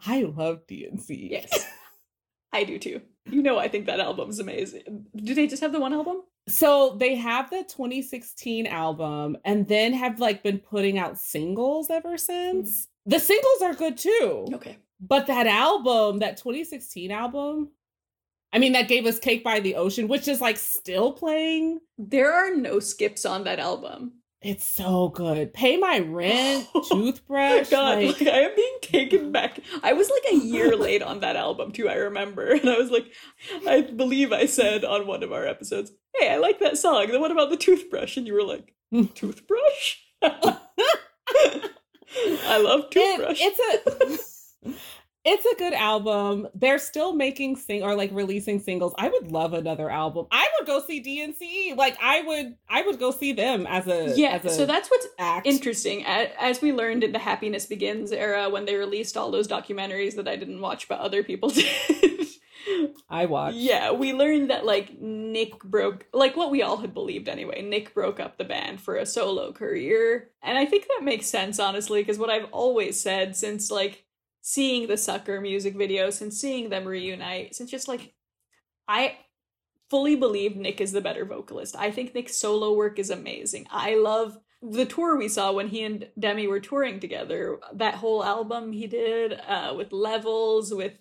I love D N C E. Yes, I do too. You know, I think that album's amazing. Do they just have the one album? So they have the twenty sixteen album and then have like been putting out singles ever since. Mm-hmm. The singles are good too. Okay. But that album, that twenty sixteen album, I mean, that gave us Cake by the Ocean, which is like still playing. There are no skips on that album. It's so good. Pay My Rent, Toothbrush. God, like... Like, I am being taken back. I was like a year late on that album too, I remember. And I was like, I believe I said on one of our episodes, hey, I like that song. Then what about the toothbrush? And you were like, toothbrush? I love Toothbrush. It, it's a... It's a good album. They're still making sing or like releasing singles. I would love another album. I would go see D N C E. Like I would, I would go see them as a yeah. As a so that's what's act. Interesting. As we learned in the Happiness Begins era, when they released all those documentaries that I didn't watch but other people did, I watched. Yeah, we learned that like Nick broke, like what we all had believed anyway. Nick broke up the band for a solo career, and I think that makes sense honestly because what I've always said since like. Seeing the Sucker music videos and seeing them reunite, since just like I fully believe Nick is the better vocalist. I think Nick's solo work is amazing. I love the tour we saw when he and Demi were touring together. That whole album he did uh, with Levels, with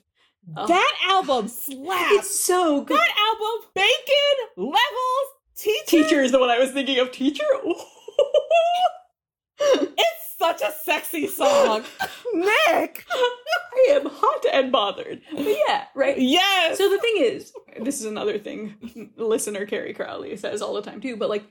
oh. that album slaps. It's so good. That album, Bacon, Levels, Teacher. Teacher is the one I was thinking of. Teacher. It's such a sexy song. Nick! I am hot and bothered. But yeah, right? Yes! So the thing is, this is another thing listener Carrie Crowley says all the time too, but like,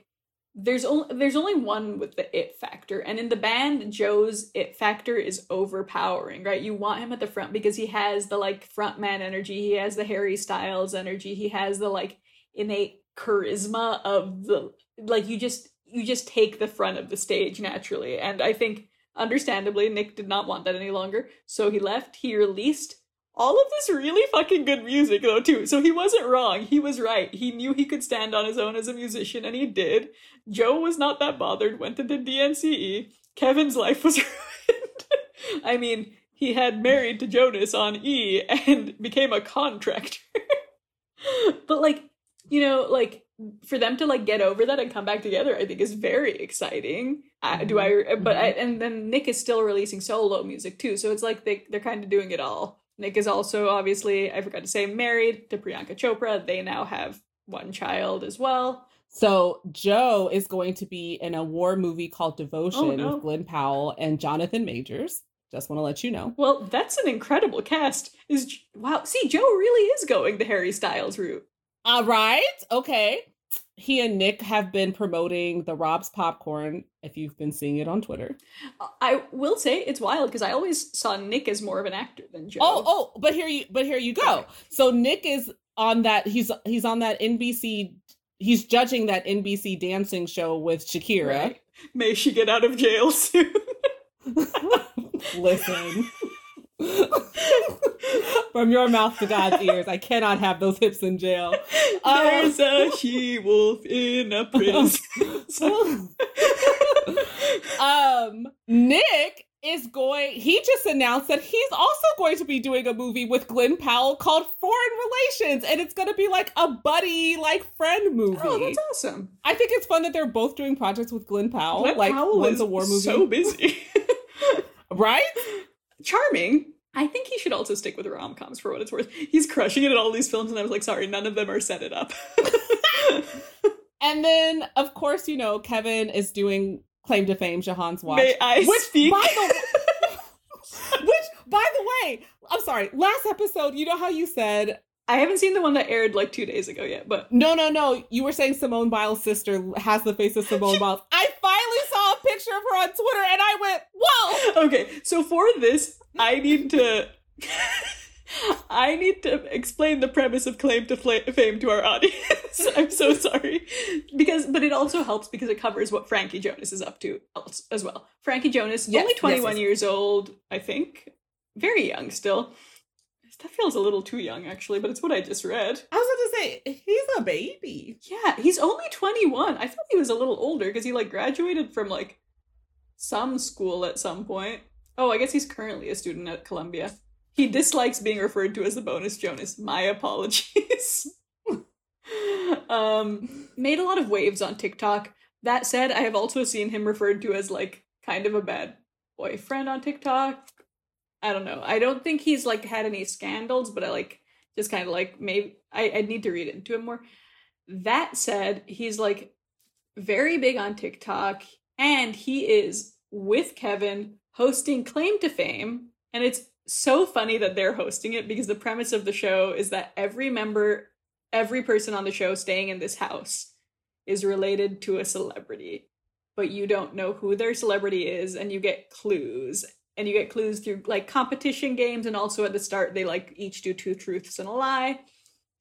there's only, there's only one with the it factor. And in the band, Joe's it factor is overpowering, right? You want him at the front because he has the like front man energy. He has the Harry Styles energy. He has the like innate charisma of the, like you just... you just take the front of the stage naturally. And I think, understandably, Nick did not want that any longer. So he left. He released all of this really fucking good music, though, too. So he wasn't wrong. He was right. He knew he could stand on his own as a musician, and he did. Joe was not that bothered, went to the D N C E. Kevin's life was ruined. I mean, he had married to Jonas on E and became a contractor. But, like, you know, like, for them to, like, get over that and come back together, I think is very exciting. I, do I, but I, and then Nick is still releasing solo music too. So it's like they, they're kind of doing it all. Nick is also obviously, I forgot to say, married to Priyanka Chopra. They now have one child as well. So Joe is going to be in a war movie called Devotion oh, no. with Glenn Powell and Jonathan Majors. Just want to let you know. Well, that's an incredible cast. Is Wow. See, Joe really is going the Harry Styles route. All right. Okay. He and Nick have been promoting the Rob's Popcorn, if you've been seeing it on Twitter. I will say it's wild because I always saw Nick as more of an actor than Joe. Oh, oh, but here you but here you go. Okay. So Nick is on that he's he's on that N B C he's judging that N B C dancing show with Shakira. Right. May she get out of jail soon. Listen. From your mouth to God's ears, I cannot have those hips in jail. Um, There's a she-wolf in a prison. um, Nick is going, he just announced that he's also going to be doing a movie with Glenn Powell called Foreign Relations, and it's going to be like a buddy, like friend movie. Oh, that's awesome. I think it's fun that they're both doing projects with Glenn Powell. Glenn like, Powell is a war movie. So busy. Right? Charming. I think he should also stick with rom-coms for what it's worth. He's crushing it in all these films, and I was like, sorry, none of them are set it up. And then, of course, you know, Kevin is doing Claim to Fame, Jahan's Watch. May I which, speak? By the, which, by the way, I'm sorry, last episode, you know how you said... I haven't seen the one that aired like two days ago yet, but... No, no, no. You were saying Simone Biles' sister has the face of Simone she... Biles. I finally saw a picture of her on Twitter and I went, whoa! Okay, so for this, I need to... I need to explain the premise of Claim to Fame to our audience. I'm so sorry. Because, but it also helps because it covers what Frankie Jonas is up to as well. Frankie Jonas, yes, only twenty-one yes, yes. years old, I think. Very young still. That feels a little too young, actually, but it's what I just read. I was about to say, he's a baby. Yeah, he's only twenty-one. I thought he was a little older because he, like, graduated from, like, some school at some point. Oh, I guess he's currently a student at Columbia. He dislikes being referred to as the bonus Jonas. My apologies. um, made a lot of waves on TikTok. That said, I have also seen him referred to as, like, kind of a bad boyfriend on TikTok. I don't know. I don't think he's, like, had any scandals, but I, like, just kind of, like, maybe... I, I need to read into him more. That said, he's, like, very big on TikTok, and he is, with Kevin, hosting Claim to Fame, and it's so funny that they're hosting it, because the premise of the show is that every member, every person on the show staying in this house is related to a celebrity, but you don't know who their celebrity is, and you get clues, And you get clues through, like, competition games. And also at the start, they, like, each do two truths and a lie.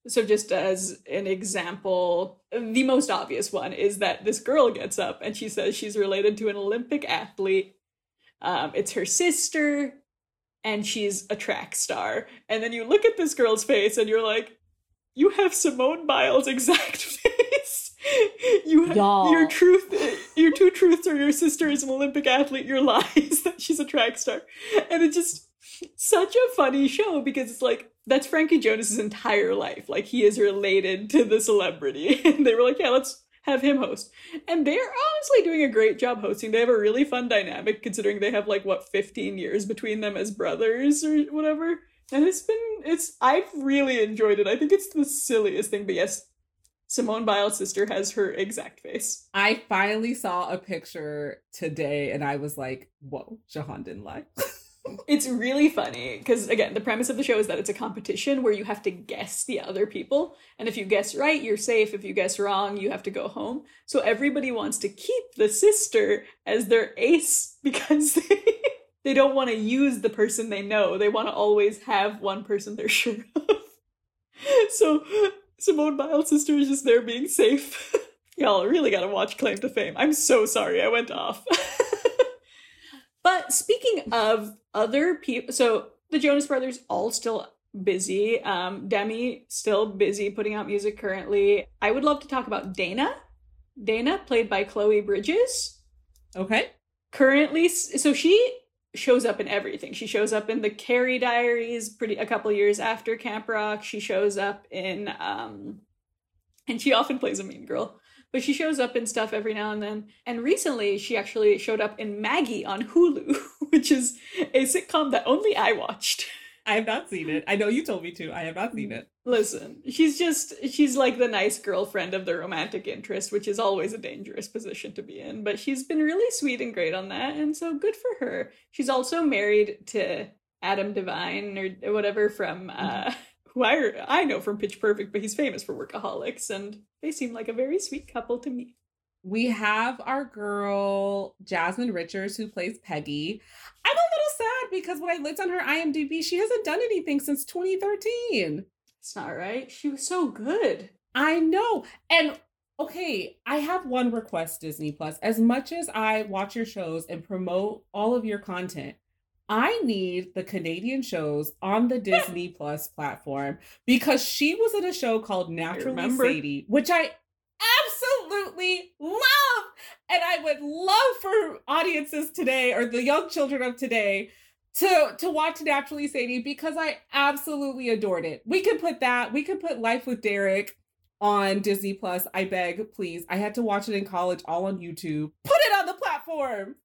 So just as an example, the most obvious one is that this girl gets up and she says she's related to an Olympic athlete. Um, it's her sister and she's a track star. And then you look at this girl's face and you're like, you have Simone Biles' exact face. You have, your truth, your two truths are your sister is an Olympic athlete. Your lie is that she's a track star. And it's just such a funny show because it's like, that's Frankie Jonas' entire life. Like, he is related to the celebrity. And they were like, yeah, let's have him host. And they're honestly doing a great job hosting. They have a really fun dynamic considering they have, like, what, fifteen years between them as brothers or whatever. And it's been, it's, I've really enjoyed it. I think it's the silliest thing, but yes, Simone Biles' sister has her exact face. I finally saw a picture today and I was like, whoa, Jahan didn't lie. It's really funny because, again, the premise of the show is that it's a competition where you have to guess the other people. And if you guess right, you're safe. If you guess wrong, you have to go home. So everybody wants to keep the sister as their ace because they... They don't want to use the person they know. They want to always have one person they're sure of. So Simone Biles' sister is just there being safe Y'all really gotta watch Claim to Fame. I'm so sorry I went off. But speaking of other people, so the Jonas Brothers all still busy. Um, Demi still busy putting out music currently. I would love to talk about Dana. Dana, played by Chloe Bridges. Okay. Currently, so she shows up in everything. She shows up in the Carrie Diaries pretty a couple years after Camp Rock. She shows up in, um, and she often plays a mean girl. But she shows up in stuff every now and then. And recently, she actually showed up in Maggie on Hulu, which is a sitcom that only I watched. I have not seen it. I know you told me to. I have not seen it. Listen, she's just, she's like the nice girlfriend of the romantic interest, which is always a dangerous position to be in. But she's been really sweet and great on that. And so good for her. She's also married to Adam Devine or whatever from... Uh, who I, I know from Pitch Perfect, but he's famous for Workaholics, and they seem like a very sweet couple to me. We have our girl, Jasmine Richards, who plays Peggy. I'm a little sad because when I looked on her IMDb, she hasn't done anything since twenty thirteen. It's not right. She was so good. I know. And okay, I have one request, Disney Plus. As much as I watch your shows and promote all of your content, I need the Canadian shows on the Disney Plus platform, because she was in a show called Naturally Sadie, which I absolutely love. And I would love for audiences today, or the young children of today, to, to watch Naturally Sadie, because I absolutely adored it. We could put that, we could put Life with Derek on Disney Plus. I beg, please. I had to watch it in college, all on YouTube. Put it on the platform.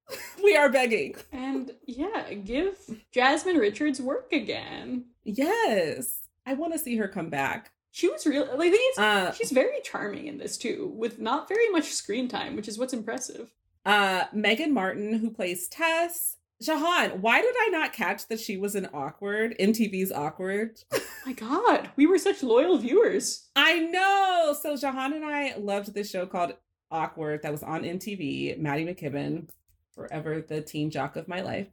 We are begging. And yeah, give Jasmine Richards work again. Yes. I want to see her come back. She was real. Like, uh, she's very charming in this too, with not very much screen time, which is what's impressive. Uh, Megan Martin, who plays Tess. Jahan, why did I not catch that she was in Awkward, M T V's Awkward? Oh my God, we were such loyal viewers. I know. So Jahan and I loved this show called Awkward that was on M T V. Maddie McKibben, forever the teen jock of my life.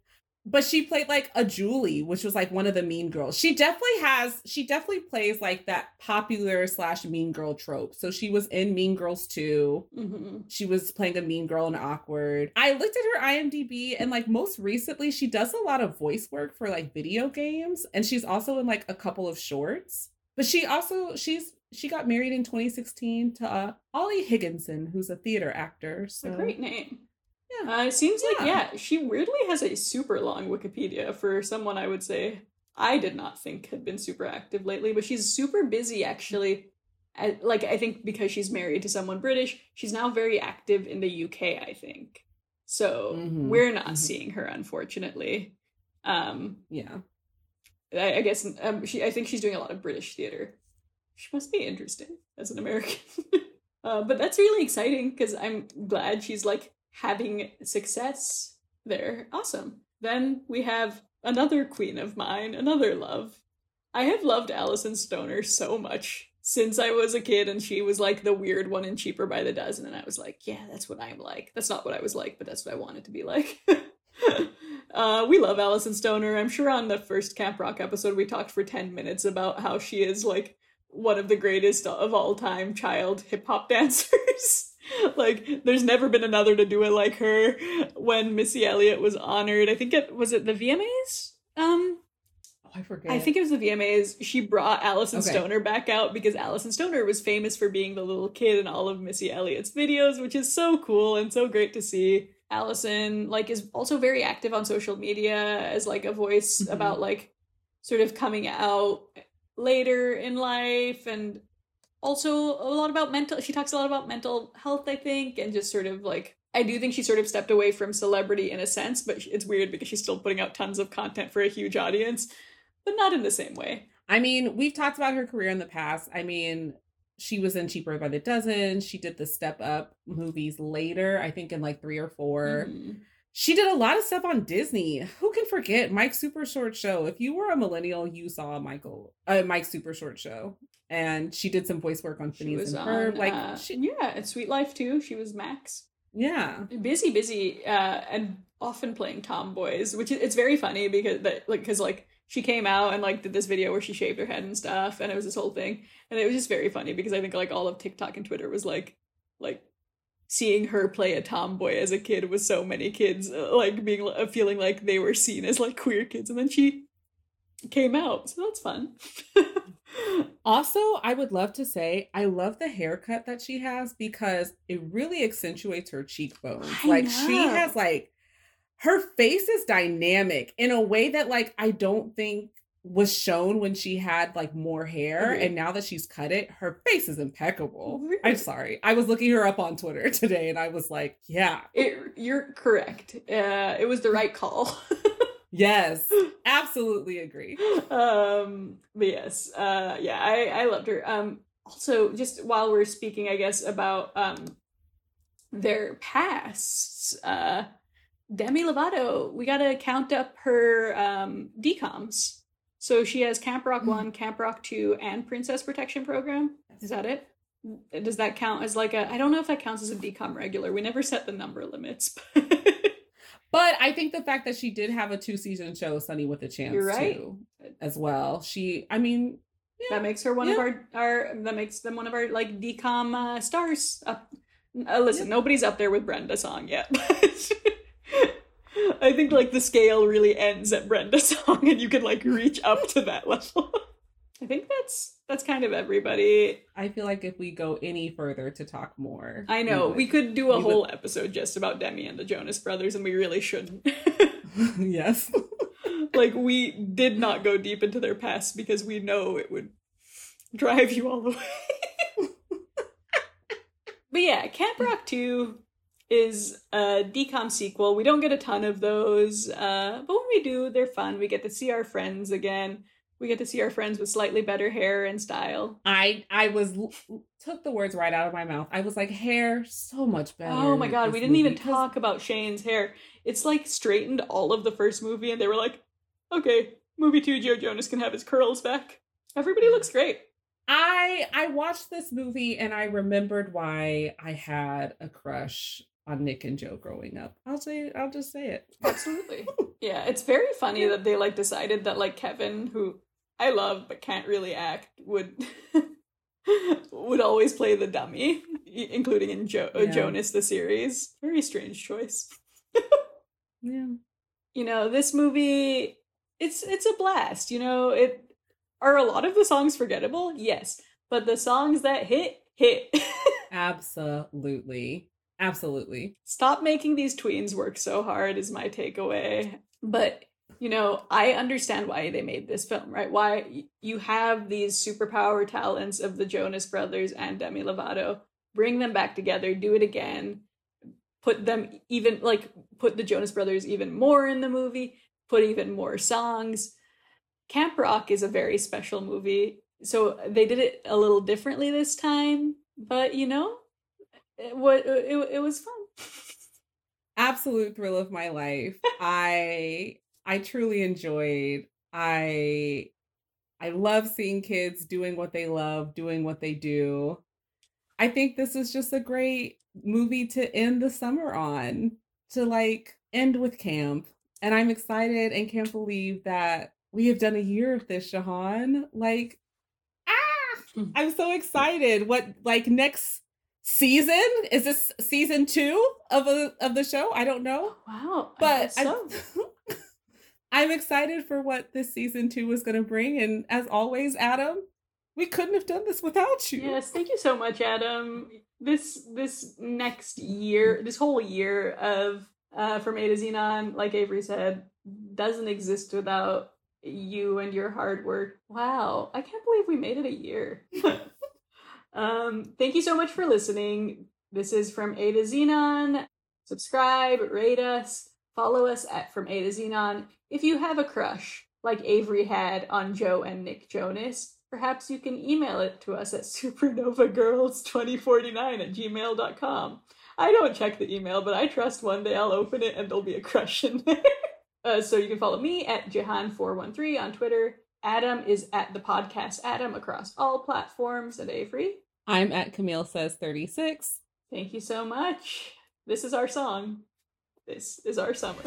But she played like a Julie, which was like one of the mean girls. She definitely has, she definitely plays like that popular slash mean girl trope. So she was in Mean Girls two. Mm-hmm. She was playing a mean girl in Awkward. I looked at her IMDb, and like most recently, she does a lot of voice work for like video games. And she's also in like a couple of shorts. But she also, she's, she got married in twenty sixteen to uh, Ollie Higginson, who's a theater actor. So. A great name. Yeah. Uh, it seems yeah. like, yeah, she weirdly has a super long Wikipedia for someone I would say I did not think had been super active lately, but she's super busy actually. I, like, I think because she's married to someone British, she's now very active in the U K, I think. So mm-hmm. we're not mm-hmm. seeing her, unfortunately. Um, yeah. I, I guess um, she. I think she's doing a lot of British theater. She must be interesting as an American. uh, but that's really exciting because I'm glad she's like, having success there. Awesome. Then we have another queen of mine, another love. I have loved Alison Stoner so much since I was a kid, and she was like the weird one in Cheaper by the Dozen, and I was like, yeah, that's what I'm like. That's not what I was like, but that's what I wanted to be like. uh, we love Alison Stoner. I'm sure on the first Camp Rock episode, we talked for ten minutes about how she is like one of the greatest of all time child hip hop dancers. Like, there's never been another to do it like her. When Missy Elliott was honored, I think it was it the V M As? Um, oh, I forget. I think it was the V M As. She brought Alison okay. Stoner back out because Alison Stoner was famous for being the little kid in all of Missy Elliott's videos, which is so cool and so great to see. Alison, like, is also very active on social media as, like, a voice mm-hmm. about, like, sort of coming out later in life and... Also, a lot about mental, she talks a lot about mental health, I think, and just sort of like, I do think she sort of stepped away from celebrity in a sense, but it's weird because she's still putting out tons of content for a huge audience, but not in the same way. I mean, we've talked about her career in the past. I mean, she was in Cheaper by the Dozen. She did the Step Up movies later, I think in like three or four. Mm-hmm. She did a lot of stuff on Disney. Who can forget Mike's Super Short Show? If you were a millennial, you saw Michael, uh, Mike's Super Short Show. And she did some voice work on Phineas and Ferb. Like, uh, she... Yeah, at Sweet Life, too. She was Max. Yeah. Busy, busy, uh, and often playing tomboys, which is, it's very funny because, that, like, cause, like, she came out and, like, did this video where she shaved her head and stuff, and it was this whole thing. And it was just very funny because I think, like, all of TikTok and Twitter was, like, like, seeing her play a tomboy as a kid with so many kids, like, being feeling like they were seen as, like, queer kids. And then she came out. So that's fun. Also, I would love to say, I love the haircut that she has because it really accentuates her cheekbones. I like, know. She has, like, her face is dynamic in a way that, like, I don't think was shown when she had, like, more hair. Mm-hmm. And now that she's cut it, her face is impeccable. Really? I'm sorry. I was looking her up on Twitter today and I was like, yeah. It, you're correct. Uh, it was the right call. Yes. Absolutely agree. Um, but yes. Uh, yeah, I, I loved her. Um, also, just while we're speaking, I guess, about um, their pasts, uh, Demi Lovato, we got to count up her um, D COMs. So she has Camp Rock one, Camp Rock two, and Princess Protection Program. Is that it? Does that count as like a... I don't know if that counts as a D COM regular. We never set the number limits. But I think the fact that she did have a two-season show, Sunny with a Chance, You're right. too, as well. She, I mean... Yeah, that makes her one yeah. of our, our... That makes them one of our, like, D COM uh, stars. Up. Uh, listen, yeah. nobody's up there with Brenda Song yet. I think, like, the scale really ends at Brenda Song, and you can, like, reach up to that level. I think that's that's kind of everybody. I feel like if we go any further to talk more. I know. We, would, we could do a we whole would... episode just about Demi and the Jonas Brothers, and we really shouldn't. Yes. Like, we did not go deep into their past because we know it would drive you all away. But yeah, Camp Rock two... is a D COM sequel. We don't get a ton of those, uh, but when we do, they're fun. We get to see our friends again. We get to see our friends with slightly better hair and style. I I was took the words right out of my mouth. I was like, hair, so much better. Oh my God, we didn't even cause... talk about Shane's hair. It's like straightened all of the first movie, and they were like, okay, movie two, Joe Jonas can have his curls back. Everybody looks great. I I watched this movie, and I remembered why I had a crush on Nick and Joe growing up. I'll say I'll just say it. Absolutely. Yeah, it's very funny that they like decided that like Kevin, who I love but can't really act, would would always play the dummy, including in jo- yeah. Jonas the series. Very strange choice. Yeah. You know, this movie, it's it's a blast, you know. It are a lot of the songs forgettable? Yes, but the songs that hit hit. Absolutely. Absolutely. Stop making these tweens work so hard is my takeaway. But, you know, I understand why they made this film, right? Why you have these superpower talents of the Jonas Brothers and Demi Lovato. Bring them back together. Do it again. Put them even, like, put the Jonas Brothers even more in the movie. Put even more songs. Camp Rock is a very special movie. So they did it a little differently this time. But, you know... It, it, it was fun. Absolute thrill of my life. I I truly enjoyed. I I love seeing kids doing what they love, doing what they do. I think this is just a great movie to end the summer on, to like end with camp. And I'm excited and can't believe that we have done a year of this, Shahan. Like, ah, I'm so excited. What, like, next season? Is this season two of a, of the show? I don't know. Wow. But I guess so. I'm, I'm excited for what this season two is going to bring. And as always, Adam, we couldn't have done this without you. Yes. Thank you so much, Adam. This, this next year, this whole year of uh, From A to Xenon, like Avery said, doesn't exist without you and your hard work. Wow. I can't believe we made it a year. Um, thank you so much for listening. This is From A to Xenon. Subscribe, rate us, follow us at From A to Xenon. If you have a crush, like Avery had on Joe and Nick Jonas, perhaps you can email it to us at supernova girls twenty forty-nine at gmail dot com. I don't check the email, but I trust one day I'll open it and there'll be a crush in there. uh, so you can follow me at Jahan four one three on Twitter. Adam is at the podcast Adam across all platforms. And Avery, I'm at Camille Says thirty-six. Thank you so much. This is our song. This is our summer.